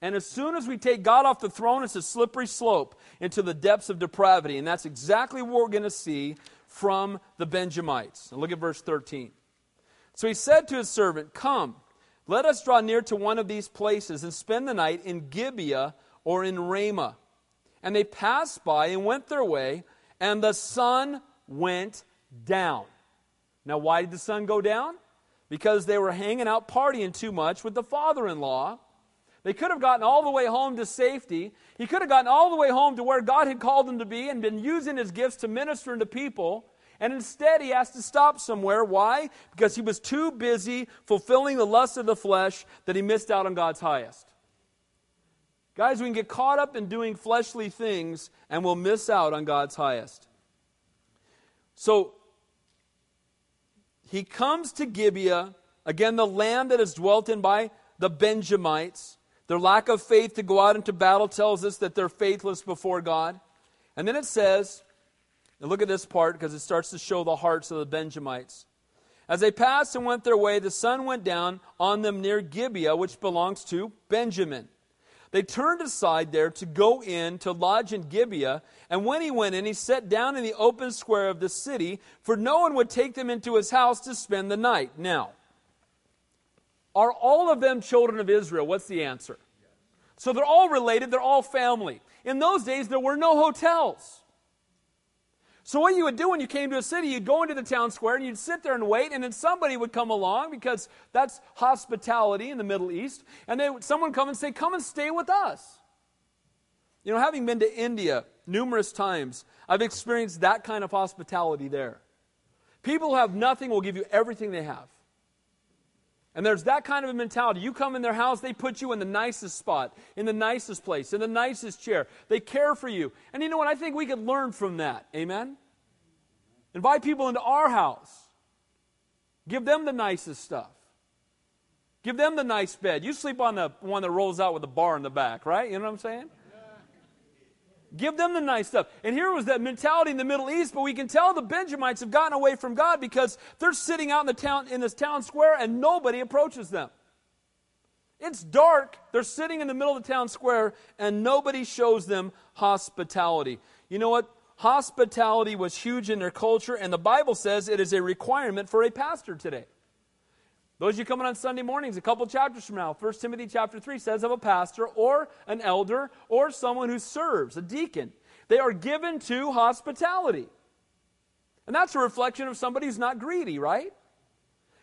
And as soon as we take God off the throne, it's a slippery slope into the depths of depravity. And that's exactly what we're going to see from the Benjamites. And look at verse thirteen. So he said to his servant, "Come, let us draw near to one of these places and spend the night in Gibeah or in Ramah." And they passed by and went their way, and the sun went down. Now, why did the sun go down? Because they were hanging out partying too much with the father-in-law. They could have gotten all the way home to safety. He could have gotten all the way home to where God had called him to be and been using his gifts to minister to people. And instead, he has to stop somewhere. Why? Because he was too busy fulfilling the lust of the flesh that he missed out on God's highest. Guys, we can get caught up in doing fleshly things and we'll miss out on God's highest. So, he comes to Gibeah, again, the land that is dwelt in by the Benjamites. Their lack of faith to go out into battle tells us that they're faithless before God. And then it says... Now look at this part because it starts to show the hearts of the Benjamites. As they passed and went their way, the sun went down on them near Gibeah, which belongs to Benjamin. They turned aside there to go in to lodge in Gibeah, and when he went in, he sat down in the open square of the city, for no one would take them into his house to spend the night. Now, are all of them children of Israel? What's the answer? So they're all related, they're all family. In those days, there were no hotels. So what you would do when you came to a city, you'd go into the town square and you'd sit there and wait, and then somebody would come along, because that's hospitality in the Middle East, and then someone would come and say, "Come and stay with us." You know, having been to India numerous times, I've experienced that kind of hospitality there. People who have nothing will give you everything they have. And there's that kind of a mentality. You come in their house, they put you in the nicest spot, in the nicest place, in the nicest chair. They care for you. And you know what? I think we could learn from that. Amen? Invite people into our house. Give them the nicest stuff. Give them the nice bed. You sleep on the one that rolls out with a bar in the back, right? You know what I'm saying? Give them the nice stuff. And here was that mentality in the Middle East, but we can tell the Benjamites have gotten away from God because they're sitting out in the town in this town square and nobody approaches them. It's dark. They're sitting in the middle of the town square and nobody shows them hospitality. You know what? Hospitality was huge in their culture, and the Bible says it is a requirement for a pastor today. Those of you coming on Sunday mornings, a couple chapters from now, First Timothy chapter three says of a pastor or an elder or someone who serves, a deacon, they are given to hospitality. And that's a reflection of somebody who's not greedy, right?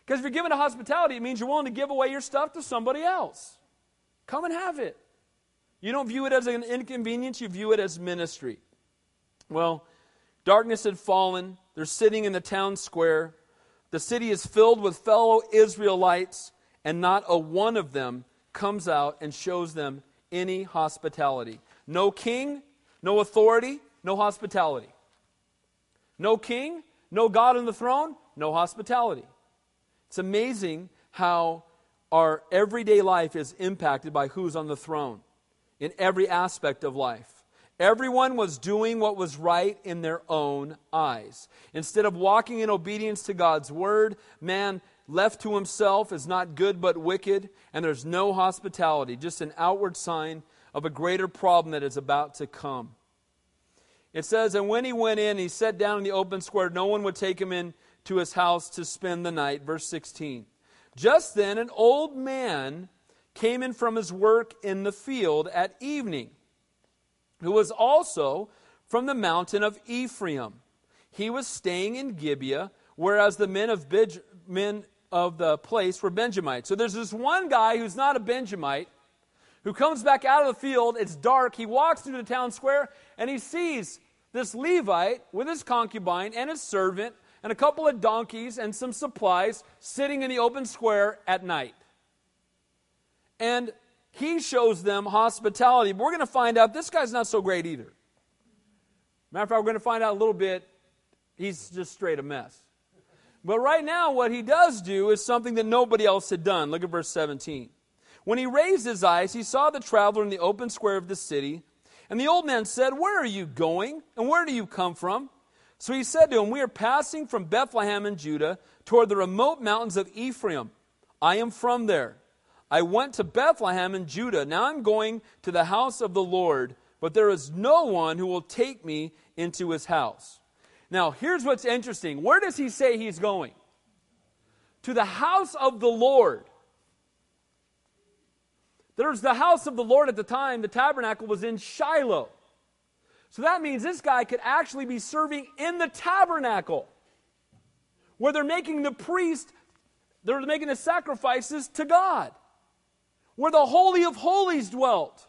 Because if you're given to hospitality, it means you're willing to give away your stuff to somebody else. Come and have it. You don't view it as an inconvenience, you view it as ministry. Well, darkness had fallen. They're sitting in the town square. The city is filled with fellow Israelites, and not a one of them comes out and shows them any hospitality. No king, no authority, no hospitality. No king, no God on the throne, no hospitality. It's amazing how our everyday life is impacted by who's on the throne in every aspect of life. Everyone was doing what was right in their own eyes. Instead of walking in obedience to God's word, man, left to himself is not good but wicked, and there's no hospitality, just an outward sign of a greater problem that is about to come. It says, and when he went in, he sat down in the open square. No one would take him in to his house to spend the night. Verse sixteen. Just then an old man came in from his work in the field at evening, who was also from the mountain of Ephraim. He was staying in Gibeah, whereas the men of Bij- men of the place were Benjamites. So there's this one guy who's not a Benjamite, who comes back out of the field. It's dark. He walks through the town square, and he sees this Levite with his concubine and his servant and a couple of donkeys and some supplies sitting in the open square at night. And he shows them hospitality. But we're going to find out this guy's not so great either. Matter of fact, we're going to find out a little bit, he's just straight a mess. But right now, what he does do is something that nobody else had done. Look at verse seventeen. When he raised his eyes, he saw the traveler in the open square of the city. And the old man said, where are you going? And where do you come from? So he said to him, we are passing from Bethlehem in Judah toward the remote mountains of Ephraim. I am from there. I went to Bethlehem in Judah. Now I'm going to the house of the Lord, but there is no one who will take me into his house. Now, here's what's interesting. Where does he say he's going? To the house of the Lord. There's the house of the Lord at the time. The tabernacle was in Shiloh. So that means this guy could actually be serving in the tabernacle, where they're making the priest, they're making the sacrifices to God, where the Holy of Holies dwelt.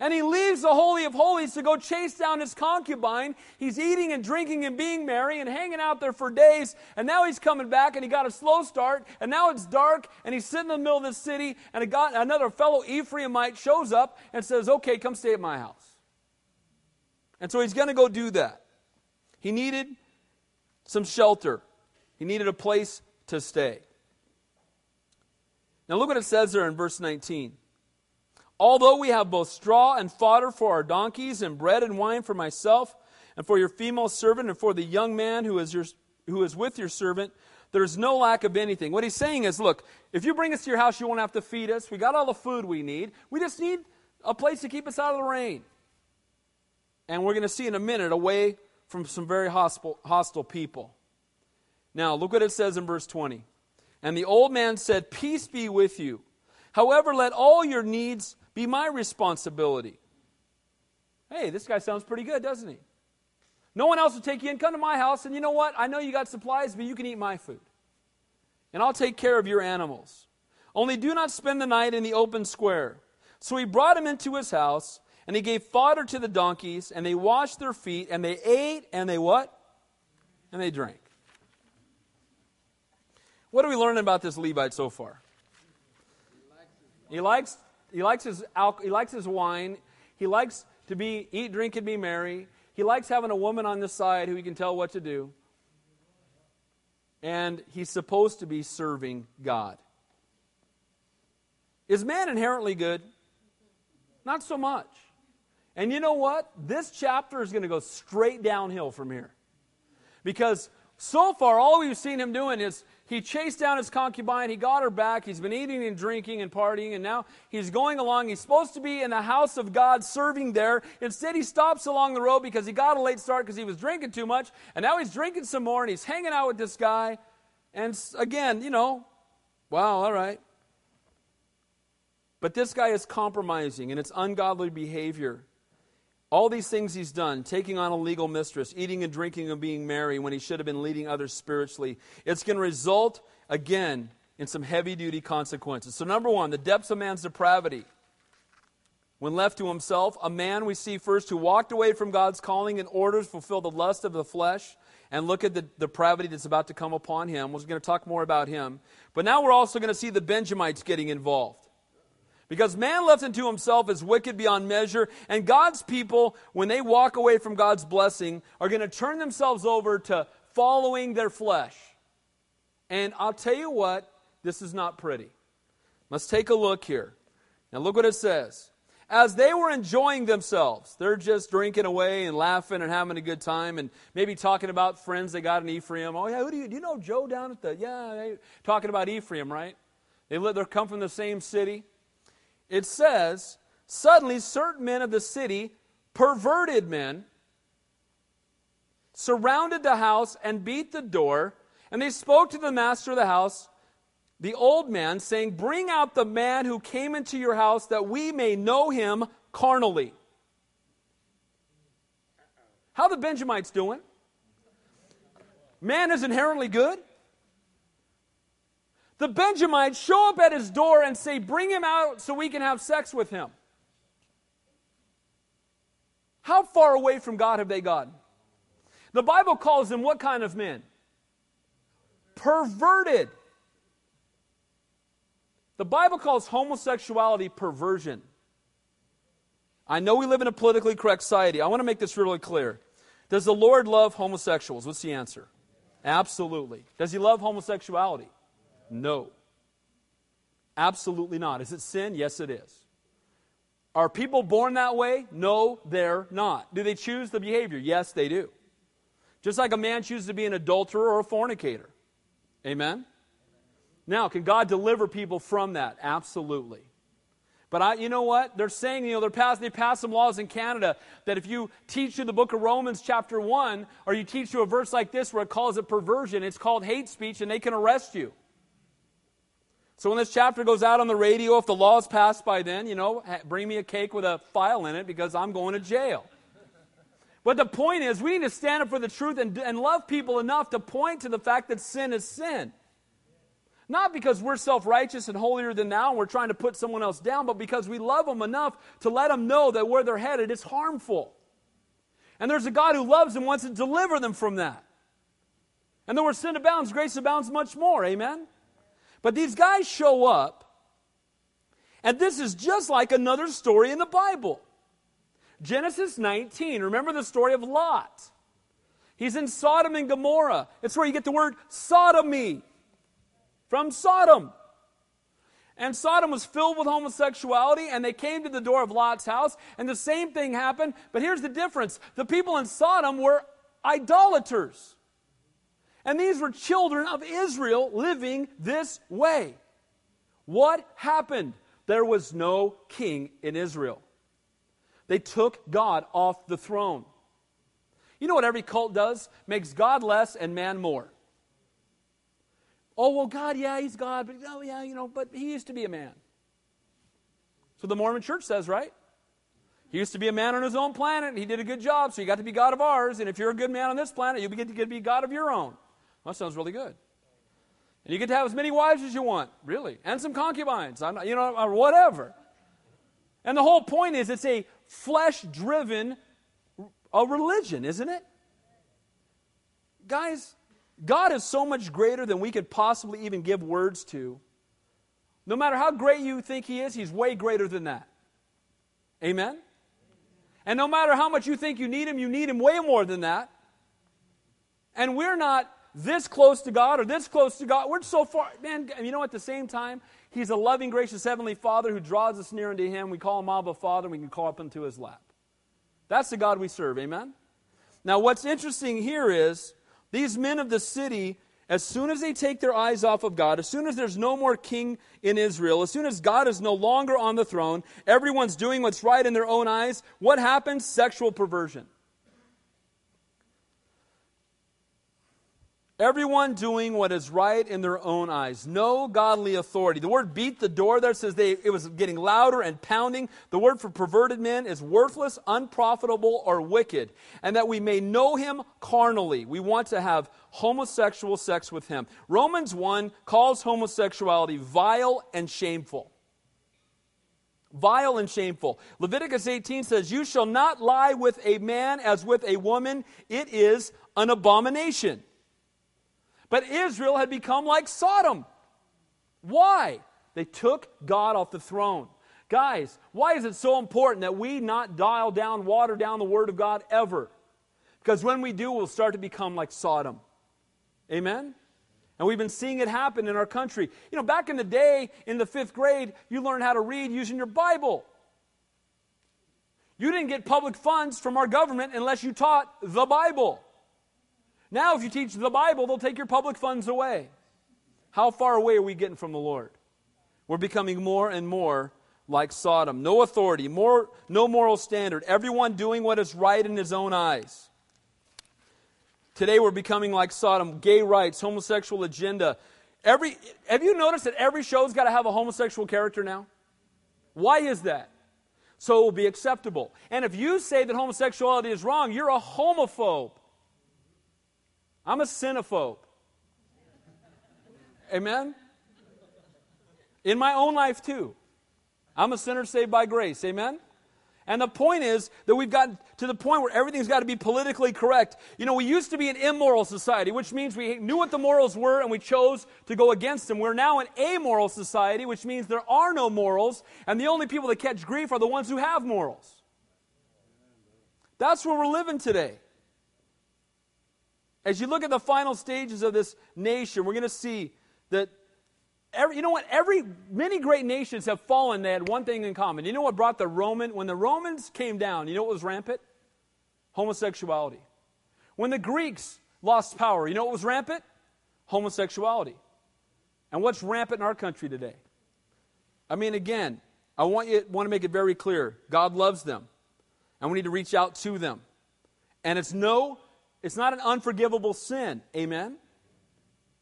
And he leaves the Holy of Holies to go chase down his concubine. He's eating and drinking and being merry and hanging out there for days. And now he's coming back, and he got a slow start. And now it's dark, and he's sitting in the middle of the city. And a God, another fellow Ephraimite shows up and says, okay, come stay at my house. And so he's going to go do that. He needed some shelter. He needed a place to stay. Now look what it says there in verse nineteen. Although we have both straw and fodder for our donkeys and bread and wine for myself and for your female servant and for the young man who is your, who is with your servant, there is no lack of anything. What he's saying is, look, if you bring us to your house, you won't have to feed us. We got all the food we need. We just need a place to keep us out of the rain. And we're going to see in a minute, away from some very hostile, hostile people. Now, look what it says in verse twenty. And the old man said, peace be with you. However, let all your needs be my responsibility. Hey, this guy sounds pretty good, doesn't he? No one else will take you in. Come to my house, and you know what? I know you got supplies, but you can eat my food. And I'll take care of your animals. Only do not spend the night in the open square. So he brought him into his house, and he gave fodder to the donkeys, and they washed their feet, and they ate, and they what? And they drank. What are we learning about this Levite so far? He likes he likes his alcohol, he likes his wine. He likes to be eat, drink, and be merry. He likes having a woman on the side who he can tell what to do. And he's supposed to be serving God. Is man inherently good? Not so much. And you know what? This chapter is going to go straight downhill from here. Because so far, all we've seen him doing is he chased down his concubine, he got her back, he's been eating and drinking and partying, and now he's going along. He's supposed to be in the house of God serving there. Instead, he stops along the road because he got a late start because he was drinking too much, and now he's drinking some more, and he's hanging out with this guy. And again, you know, wow, all right. But this guy is compromising, and it's ungodly behavior. All these things he's done, taking on a legal mistress, eating and drinking and being merry when he should have been leading others spiritually, it's going to result, again, in some heavy-duty consequences. So number one, the depths of man's depravity. When left to himself, a man we see first who walked away from God's calling and orders fulfilled the lust of the flesh, and look at the depravity that's about to come upon him. We're going to talk more about him. But now we're also going to see the Benjamites getting involved. Because man left unto himself is wicked beyond measure, and God's people, when they walk away from God's blessing, are going to turn themselves over to following their flesh. And I'll tell you what, this is not pretty. Let's take a look here. Now look what it says. as they were enjoying themselves, they're just drinking away and laughing and having a good time and maybe talking about friends they got in Ephraim. Oh, yeah, who do you, do you know Joe down at the, yeah, they, talking about Ephraim, right? They live, they come from the same city. It says, suddenly certain men of the city, perverted men, surrounded the house and beat the door, and they spoke to the master of the house, the old man, saying, bring out the man who came into your house that we may know him carnally. How the Benjamites doing? Man is inherently good. The Benjamites show up at his door and say, bring him out so we can have sex with him. How far away from God have they gotten? The Bible calls them what kind of men? Perverted. The Bible calls homosexuality perversion. I know we live in a politically correct society. I want to make this really clear. Does the Lord love homosexuals? What's the answer? Absolutely. Does he love homosexuality? No. Absolutely not. Is it sin? Yes, it is. Are people born that way? No, they're not. Do they choose the behavior? Yes, they do. Just like a man chooses to be an adulterer or a fornicator. Amen? Now, can God deliver people from that? Absolutely. But I, you know what? They're saying, you know, they're pass, they passed some laws in Canada that if you teach through the book of Romans chapter one, or you teach through a verse like this where it calls it perversion, it's called hate speech, and they can arrest you. So when this chapter goes out on the radio, if the law is passed by then, you know, bring me a cake with a file in it because I'm going to jail. But the point is, we need to stand up for the truth and, and love people enough to point to the fact that sin is sin. Not because we're self-righteous and holier than thou and we're trying to put someone else down, but because we love them enough to let them know that where they're headed is harmful. And there's a God who loves them and wants to deliver them from that. And though where sin abounds, grace abounds much more. Amen? But these guys show up, and this is just like another story in the Bible. Genesis nineteen, remember the story of Lot. He's in Sodom and Gomorrah. It's where you get the word sodomy, from Sodom. And Sodom was filled with homosexuality, and they came to the door of Lot's house, and the same thing happened, but here's the difference. The people in Sodom were idolaters. And these were children of Israel living this way. What happened? There was no king in Israel. They took God off the throne. You know what every cult does? Makes God less and man more. Oh, well, God, yeah, he's God, but oh, yeah, you know, but he used to be a man. So the Mormon church says, right? He used to be a man on his own planet, and he did a good job, so you got to be God of ours, and if you're a good man on this planet, you'll get to be God of your own. Well, that sounds really good. And you get to have as many wives as you want, really, and some concubines, I'm not, you know, or whatever. And the whole point is it's a flesh-driven a religion, isn't it? Guys, God is so much greater than we could possibly even give words to. No matter how great you think he is, he's way greater than that. Amen? And no matter how much you think you need him, you need him way more than that. And we're not this close to God or this close to God. We're so far. Man, you know, at the same time, he's a loving, gracious Heavenly Father who draws us near unto him. We call him Abba Father, and we can call up into his lap. That's the God we serve, amen? Now, what's interesting here is these men of the city, as soon as they take their eyes off of God, as soon as there's no more king in Israel, as soon as God is no longer on the throne, everyone's doing what's right in their own eyes, what happens? Sexual perversion. Everyone doing what is right in their own eyes. No godly authority. The word beat the door there says they, it was getting louder and pounding. The word for perverted men is worthless, unprofitable, or wicked. And that we may know him carnally. We want to have homosexual sex with him. Romans one calls homosexuality vile and shameful. Vile and shameful. Leviticus eighteen says, you shall not lie with a man as with a woman. It is an abomination. But Israel had become like Sodom. Why? They took God off the throne. Guys, why is it so important that we not dial down, water down the Word of God ever? Because when we do, we'll start to become like Sodom. Amen? And we've been seeing it happen in our country. You know, back in the day, in the fifth grade, you learned how to read using your Bible. You didn't get public funds from our government unless you taught the Bible. Now if you teach the Bible, they'll take your public funds away. How far away are we getting from the Lord? We're becoming more and more like Sodom. No authority, more, no moral standard. Everyone doing what is right in his own eyes. Today we're becoming like Sodom. Gay rights, homosexual agenda. Every, have you noticed that every show's got to have a homosexual character now? Why is that? So it will be acceptable. And if you say that homosexuality is wrong, you're a homophobe. I'm a sinophobe. Amen? In my own life too. I'm a sinner saved by grace. Amen? And the point is that we've gotten to the point where everything's got to be politically correct. You know, we used to be an immoral society, which means we knew what the morals were and we chose to go against them. We're now an amoral society, which means there are no morals, and the only people that catch grief are the ones who have morals. That's where we're living today. As you look at the final stages of this nation, we're going to see that Every, you know what? Every many great nations have fallen. They had one thing in common. You know what brought the Roman? When the Romans came down, you know what was rampant? Homosexuality. When the Greeks lost power, you know what was rampant? Homosexuality. And what's rampant in our country today? I mean, again, I want you want to make it very clear. God loves them, and we need to reach out to them. And it's no, it's not an unforgivable sin. Amen.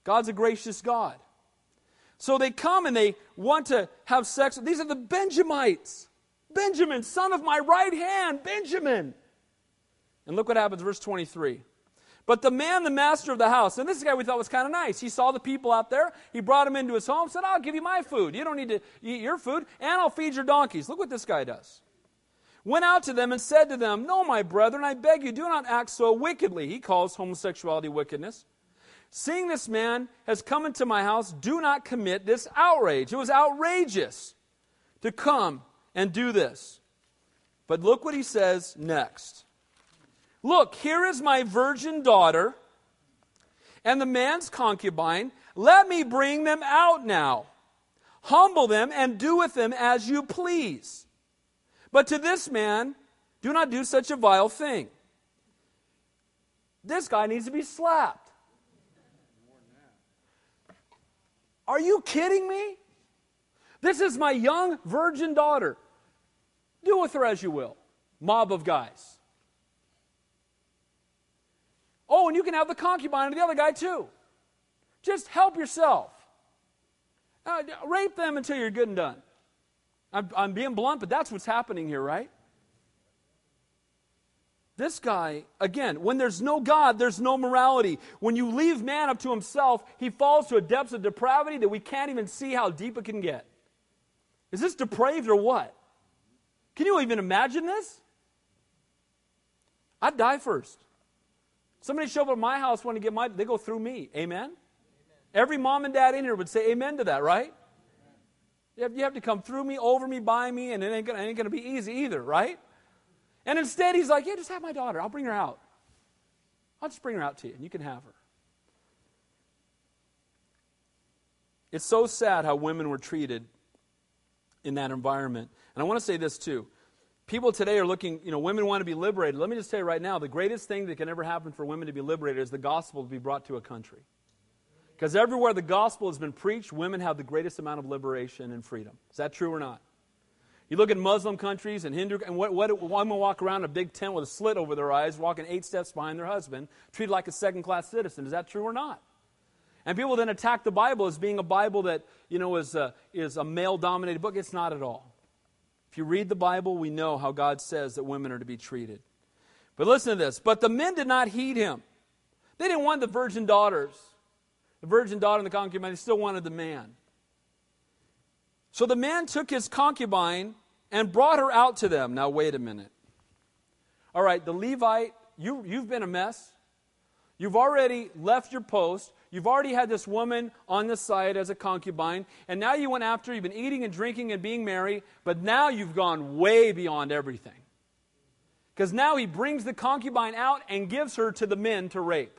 God's a gracious God. So they come and they want to have sex. These are the Benjamites. Benjamin, son of my right hand, Benjamin. And look what happens, verse twenty-three. But the man, the master of the house, and this guy we thought was kind of nice. He saw the people out there. He brought them into his home, said, I'll give you my food. You don't need to eat your food, and I'll feed your donkeys. Look what this guy does. Went out to them and said to them, no, my brethren, I beg you, do not act so wickedly. He calls homosexuality wickedness. Seeing this man has come into my house, do not commit this outrage. It was outrageous to come and do this. But look what he says next. Look, here is my virgin daughter and the man's concubine. Let me bring them out now. Humble them and do with them as you please. But to this man, do not do such a vile thing. This guy needs to be slapped. Are you kidding me? This is my young virgin daughter. Do with her as you will. Mob of guys. Oh, and you can have the concubine of the other guy too. Just help yourself. Uh, rape them until you're good and done. I'm, I'm being blunt, but that's what's happening here, right? This guy, again, when there's no God, there's no morality. When you leave man up to himself, he falls to a depth of depravity that we can't even see how deep it can get. Is this depraved or what? Can you even imagine this? I'd die first. Somebody show up at my house wanting to get my, they go through me. Amen? Amen? Every mom and dad in here would say amen to that, right? You have, you have to come through me, over me, by me, and it ain't gonna, it ain't gonna be easy either, right? And instead, he's like, yeah, just have my daughter. I'll bring her out. I'll just bring her out to you, and you can have her. It's so sad how women were treated in that environment. And I want to say this, too. People today are looking, you know, women want to be liberated. Let me just tell you right now, the greatest thing that can ever happen for women to be liberated is the gospel to be brought to a country. Because everywhere the gospel has been preached, women have the greatest amount of liberation and freedom. Is that true or not? You look at Muslim countries and Hindu, and what, what women walk around in a big tent with a slit over their eyes, walking eight steps behind their husband, treated like a second-class citizen. Is that true or not? And people then attack the Bible as being a Bible that, you know, is a, is a male-dominated book. It's not at all. If you read the Bible, we know how God says that women are to be treated. But listen to this. But the men did not heed him. They didn't want the virgin daughters. The virgin daughter and the concubine, they still wanted the man. So the man took his concubine and brought her out to them. Now, wait a minute. All right, the Levite, you, you've been a mess. You've already left your post. You've already had this woman on the side as a concubine. And now you went after her. You've been eating and drinking and being merry. But now you've gone way beyond everything. Because now he brings the concubine out and gives her to the men to rape.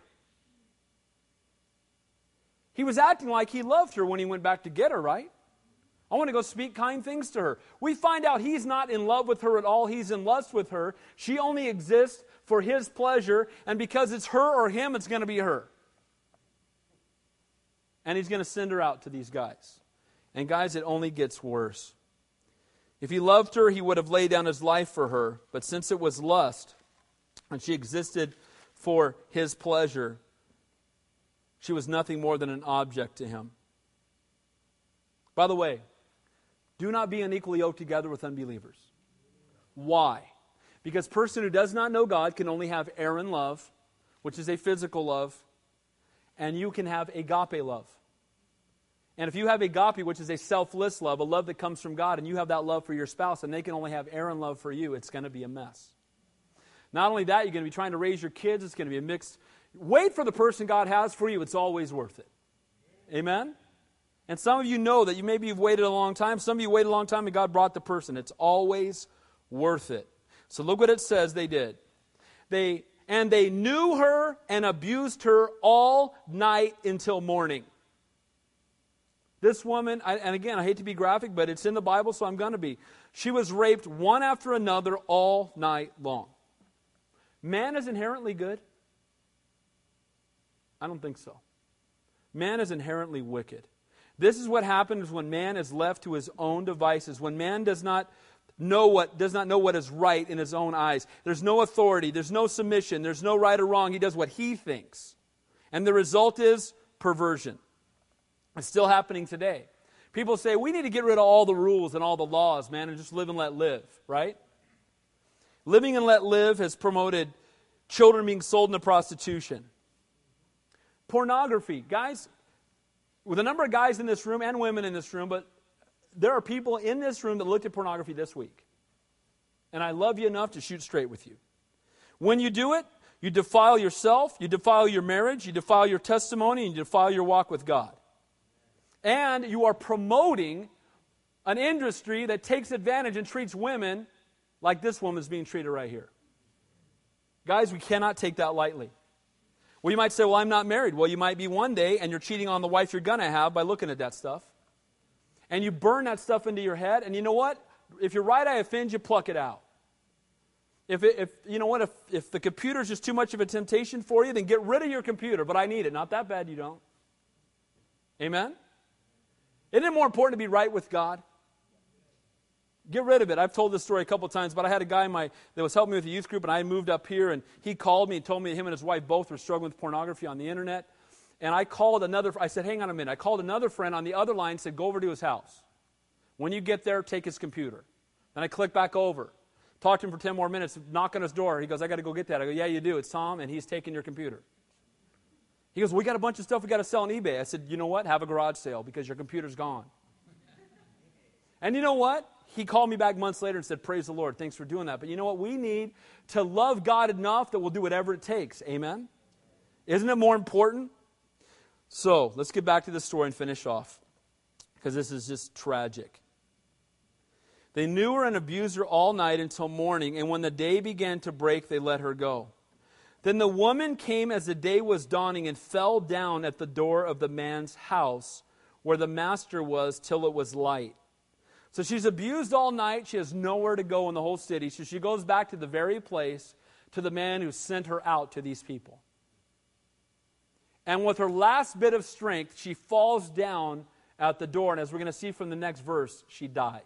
He was acting like he loved her when he went back to get her, right? I want to go speak kind things to her. We find out he's not in love with her at all. He's in lust with her. She only exists for his pleasure, and because it's her or him, it's going to be her. And he's going to send her out to these guys. And guys, it only gets worse. If he loved her, he would have laid down his life for her. But since it was lust, and she existed for his pleasure, she was nothing more than an object to him. By the way, do not be unequally yoked together with unbelievers. Why? Because a person who does not know God can only have Aaron love, which is a physical love, and you can have agape love. And if you have agape, which is a selfless love, a love that comes from God, and you have that love for your spouse, and they can only have Aaron love for you, it's going to be a mess. Not only that, you're going to be trying to raise your kids. It's going to be a mixed. Wait for the person God has for you. It's always worth it. Amen? And some of you know that you maybe you've waited a long time. Some of you waited a long time and God brought the person. It's always worth it. So look what it says they did. They and they knew her and abused her all night until morning. This woman, I, and again, I hate to be graphic, but it's in the Bible, so I'm going to be. She was raped one after another all night long. Man is inherently good? I don't think so. Man is inherently wicked. This is what happens when man is left to his own devices, when man does not know what does not know what is right in his own eyes. There's no authority, there's no submission, there's no right or wrong. He does what he thinks. And the result is perversion. It's still happening today. People say, we need to get rid of all the rules and all the laws, man, and just live and let live, right? Living and let live has promoted children being sold into prostitution. Pornography. Guys, with a number of guys in this room and women in this room, but there are people in this room that looked at pornography this week. And I love you enough to shoot straight with you. When you do it, you defile yourself, you defile your marriage, you defile your testimony, and you defile your walk with God. And you are promoting an industry that takes advantage and treats women like this woman is being treated right here. Guys, we cannot take that lightly. Well, you might say, well, I'm not married. Well, you might be one day, and you're cheating on the wife you're going to have by looking at that stuff. And you burn that stuff into your head, and you know what? If your right eye offends you, pluck it out. If, it, if you know what? If, if the computer's just too much of a temptation for you, then get rid of your computer, but I need it. Not that bad, you don't. Amen? Isn't it more important to be right with God? Get rid of it. I've told this story a couple times, but I had a guy in my, that was helping me with the youth group, and I moved up here, and he called me and told me him and his wife both were struggling with pornography on the internet. And I called another, I said, hang on a minute. I called another friend on the other line and said, go over to his house. When you get there, take his computer. Then I clicked back over. Talked to him for ten more minutes, knock on his door. He goes, I got to go get that. I go, yeah, you do. It's Tom, and he's taking your computer. He goes, we got a bunch of stuff we got to sell on eBay. I said, you know what? Have a garage sale because your computer's gone. And you know what? He called me back months later and said, praise the Lord, thanks for doing that. But you know what? We need to love God enough that we'll do whatever it takes. Amen? Isn't it more important? So, let's get back to the story and finish off. Because this is just tragic. They knew her and abused her all night until morning. And when the day began to break, they let her go. Then the woman came as the day was dawning and fell down at the door of the man's house where the master was till it was light. So she's abused all night. She has nowhere to go in the whole city. So she goes back to the very place, to the man who sent her out to these people. And with her last bit of strength, she falls down at the door. And as we're going to see from the next verse, she dies.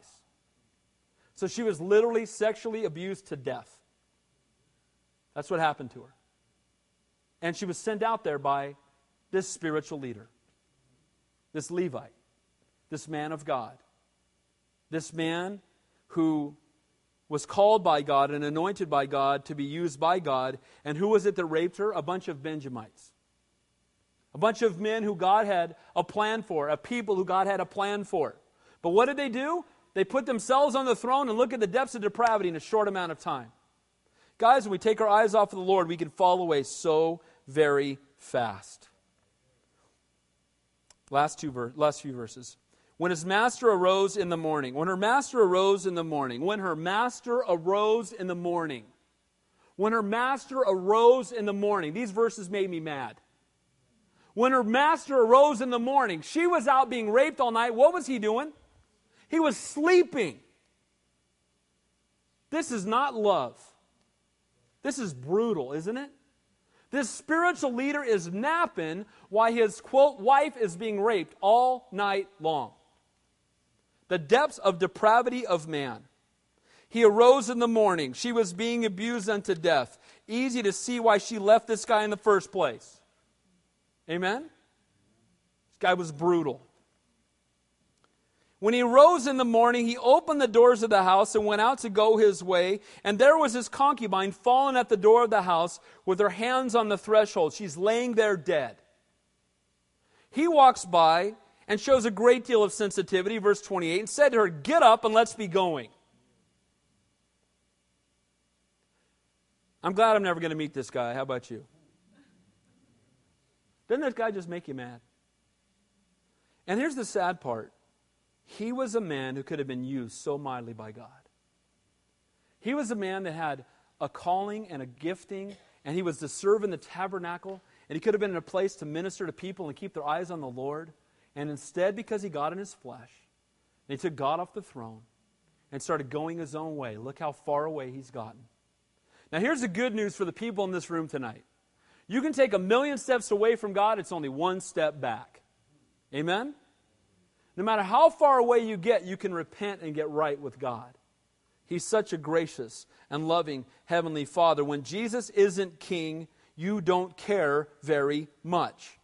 So she was literally sexually abused to death. That's what happened to her. And she was sent out there by this spiritual leader, this Levite, this man of God. This man who was called by God and anointed by God to be used by God. And who was it that raped her? A bunch of Benjamites. A bunch of men who God had a plan for. A people who God had a plan for. But what did they do? They put themselves on the throne and look at the depths of depravity in a short amount of time. Guys, when we take our eyes off of the Lord, we can fall away so very fast. Last two ver- last few verses. When his master arose in the morning. When her master arose in the morning. When her master arose in the morning. When her master arose in the morning. These verses made me mad. When her master arose in the morning. She was out being raped all night. What was he doing? He was sleeping. This is not love. This is brutal, isn't it? This spiritual leader is napping while his, quote, wife is being raped all night long. The depths of depravity of man. He arose in the morning. She was being abused unto death. Easy to see why she left this guy in the first place. Amen? This guy was brutal. When he rose in the morning, he opened the doors of the house and went out to go his way. And there was his concubine fallen at the door of the house with her hands on the threshold. She's laying there dead. He walks by and shows a great deal of sensitivity, verse twenty-eight, and said to her, "Get up and let's be going." I'm glad I'm never going to meet this guy. How about you? Doesn't this guy just make you mad? And here's the sad part. He was a man who could have been used so mightily by God. He was a man that had a calling and a gifting, and he was to serve in the tabernacle, and he could have been in a place to minister to people and keep their eyes on the Lord. And instead, because he got in his flesh, he took God off the throne and started going his own way. Look how far away he's gotten. Now here's the good news for the people in this room tonight. You can take a million steps away from God, it's only one step back. Amen? No matter how far away you get, you can repent and get right with God. He's such a gracious and loving Heavenly Father. When Jesus isn't king, you don't care very much.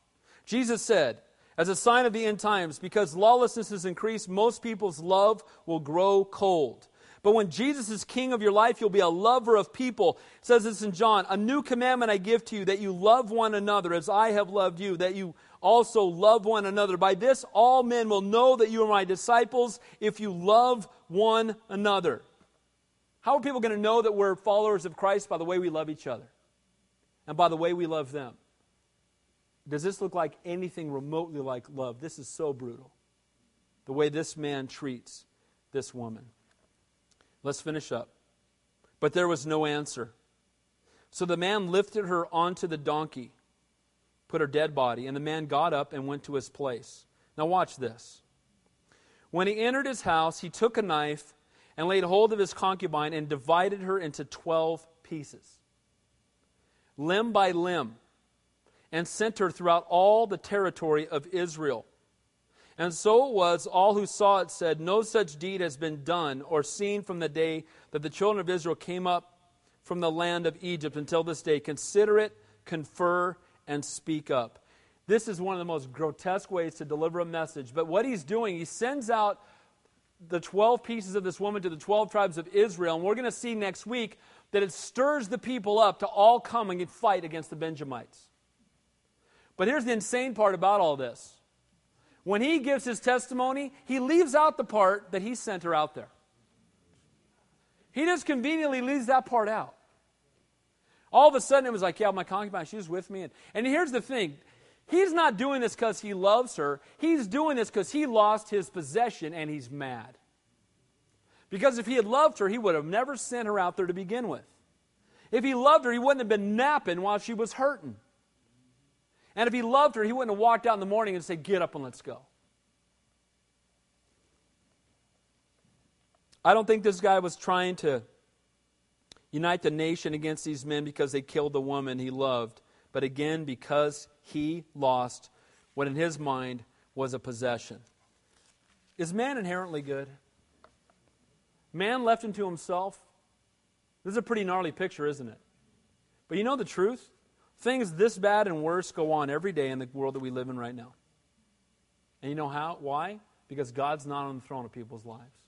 Jesus said, as a sign of the end times, because lawlessness is increased, most people's love will grow cold. But when Jesus is king of your life, you'll be a lover of people. It says this in John, "A new commandment I give to you, that you love one another as I have loved you, that you also love one another. By this all men will know that you are my disciples, if you love one another." How are people going to know that we're followers of Christ? By the way we love each other and by the way we love them. Does this look like anything remotely like love? This is so brutal, the way this man treats this woman. Let's finish up. "But there was no answer. So the man lifted her onto the donkey, put her dead body, and the man got up and went to his place." Now watch this. "When he entered his house, he took a knife and laid hold of his concubine and divided her into twelve pieces, limb by limb, and sent her throughout all the territory of Israel. And so it was, all who saw it said, 'No such deed has been done or seen from the day that the children of Israel came up from the land of Egypt until this day. Consider it, confer, and speak up.'" This is one of the most grotesque ways to deliver a message. But what he's doing, he sends out the twelve pieces of this woman to the twelve tribes of Israel. And we're going to see next week that it stirs the people up to all come and fight against the Benjamites. But here's the insane part about all this. When he gives his testimony, he leaves out the part that he sent her out there. He just conveniently leaves that part out. All of a sudden, it was like, yeah, my concubine, she was with me. And, and here's the thing. He's not doing this because he loves her. He's doing this because he lost his possession and he's mad. Because if he had loved her, he would have never sent her out there to begin with. If he loved her, he wouldn't have been napping while she was hurting. And if he loved her, he wouldn't have walked out in the morning and said, "Get up and let's go." I don't think this guy was trying to unite the nation against these men because they killed the woman he loved, but again, because he lost what in his mind was a possession. Is man inherently good? Man left unto himself? This is a pretty gnarly picture, isn't it? But you know the truth? Things this bad and worse go on every day in the world that we live in right now. And you know how? Why? Because God's not on the throne of people's lives.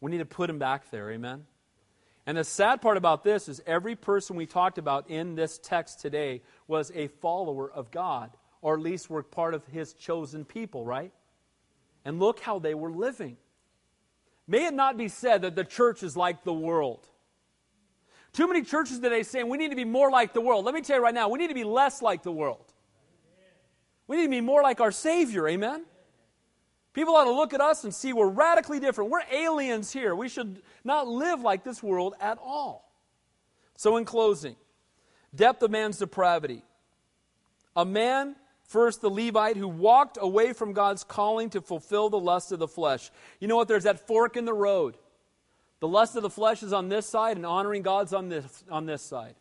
We need to put him back there, amen? And the sad part about this is every person we talked about in this text today was a follower of God, or at least were part of his chosen people, right? And look how they were living. May it not be said that the church is like the world. Too many churches today saying we need to be more like the world. Let me tell you right now, we need to be less like the world. We need to be more like our Savior, amen? People ought to look at us and see we're radically different. We're aliens here. We should not live like this world at all. So in closing, depth of man's depravity. A man First, the Levite who walked away from God's calling to fulfill the lust of the flesh. You know what? There's that fork in the road. The lust of the flesh is on this side, and honoring God's on this, on this side.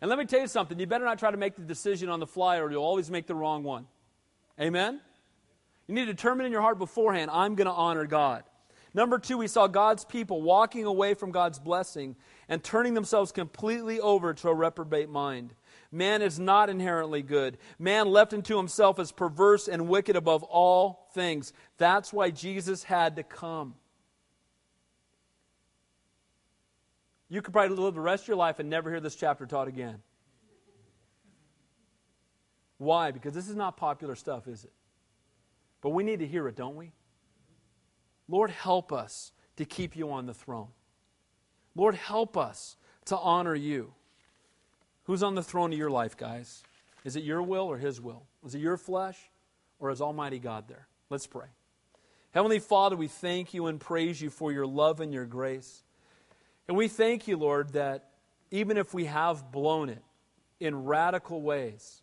And let me tell you something. You better not try to make the decision on the fly, or you'll always make the wrong one. Amen? You need to determine in your heart beforehand, I'm going to honor God. Number two, we saw God's people walking away from God's blessing and turning themselves completely over to a reprobate mind. Man is not inherently good. Man left unto himself is perverse and wicked above all things. That's why Jesus had to come. You could probably live the rest of your life and never hear this chapter taught again. Why? Because this is not popular stuff, is it? But we need to hear it, don't we? Lord, help us to keep you on the throne. Lord, help us to honor you. Who's on the throne of your life, guys? Is it your will or his will? Is it your flesh or is Almighty God there? Let's pray. Heavenly Father, we thank you and praise you for your love and your grace. And we thank you, Lord, that even if we have blown it in radical ways,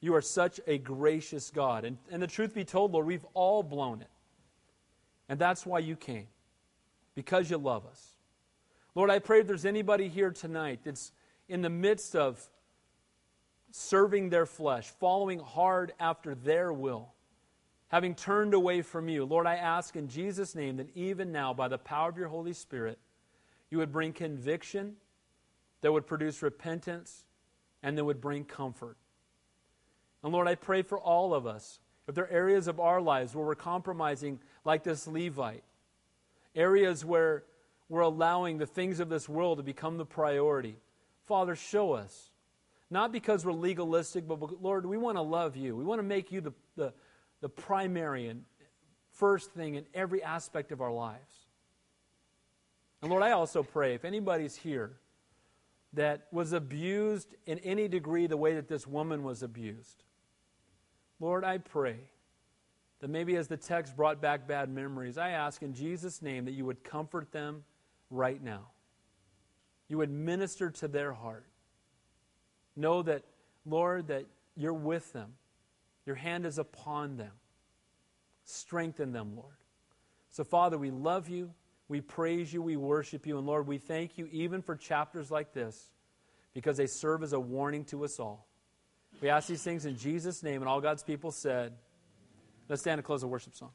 you are such a gracious God. And, and the truth be told, Lord, we've all blown it. And that's why you came, because you love us. Lord, I pray if there's anybody here tonight that's in the midst of serving their flesh, following hard after their will, having turned away from you, Lord, I ask in Jesus' name that even now, by the power of your Holy Spirit, you would bring conviction that would produce repentance and that would bring comfort. And Lord, I pray for all of us. If there are areas of our lives where we're compromising like this Levite, areas where we're allowing the things of this world to become the priority, Father, show us. Not because we're legalistic, but Lord, we want to love you. We want to make you the, the, the primary and first thing in every aspect of our lives. And Lord, I also pray if anybody's here that was abused in any degree the way that this woman was abused, Lord, I pray that maybe as the text brought back bad memories, I ask in Jesus' name that you would comfort them right now. You would minister to their heart. Know that, Lord, that you're with them. Your hand is upon them. Strengthen them, Lord. So, Father, we love you. We praise you. We worship you. And, Lord, we thank you even for chapters like this because they serve as a warning to us all. We ask these things in Jesus' name, and all God's people said, let's stand and close the worship song.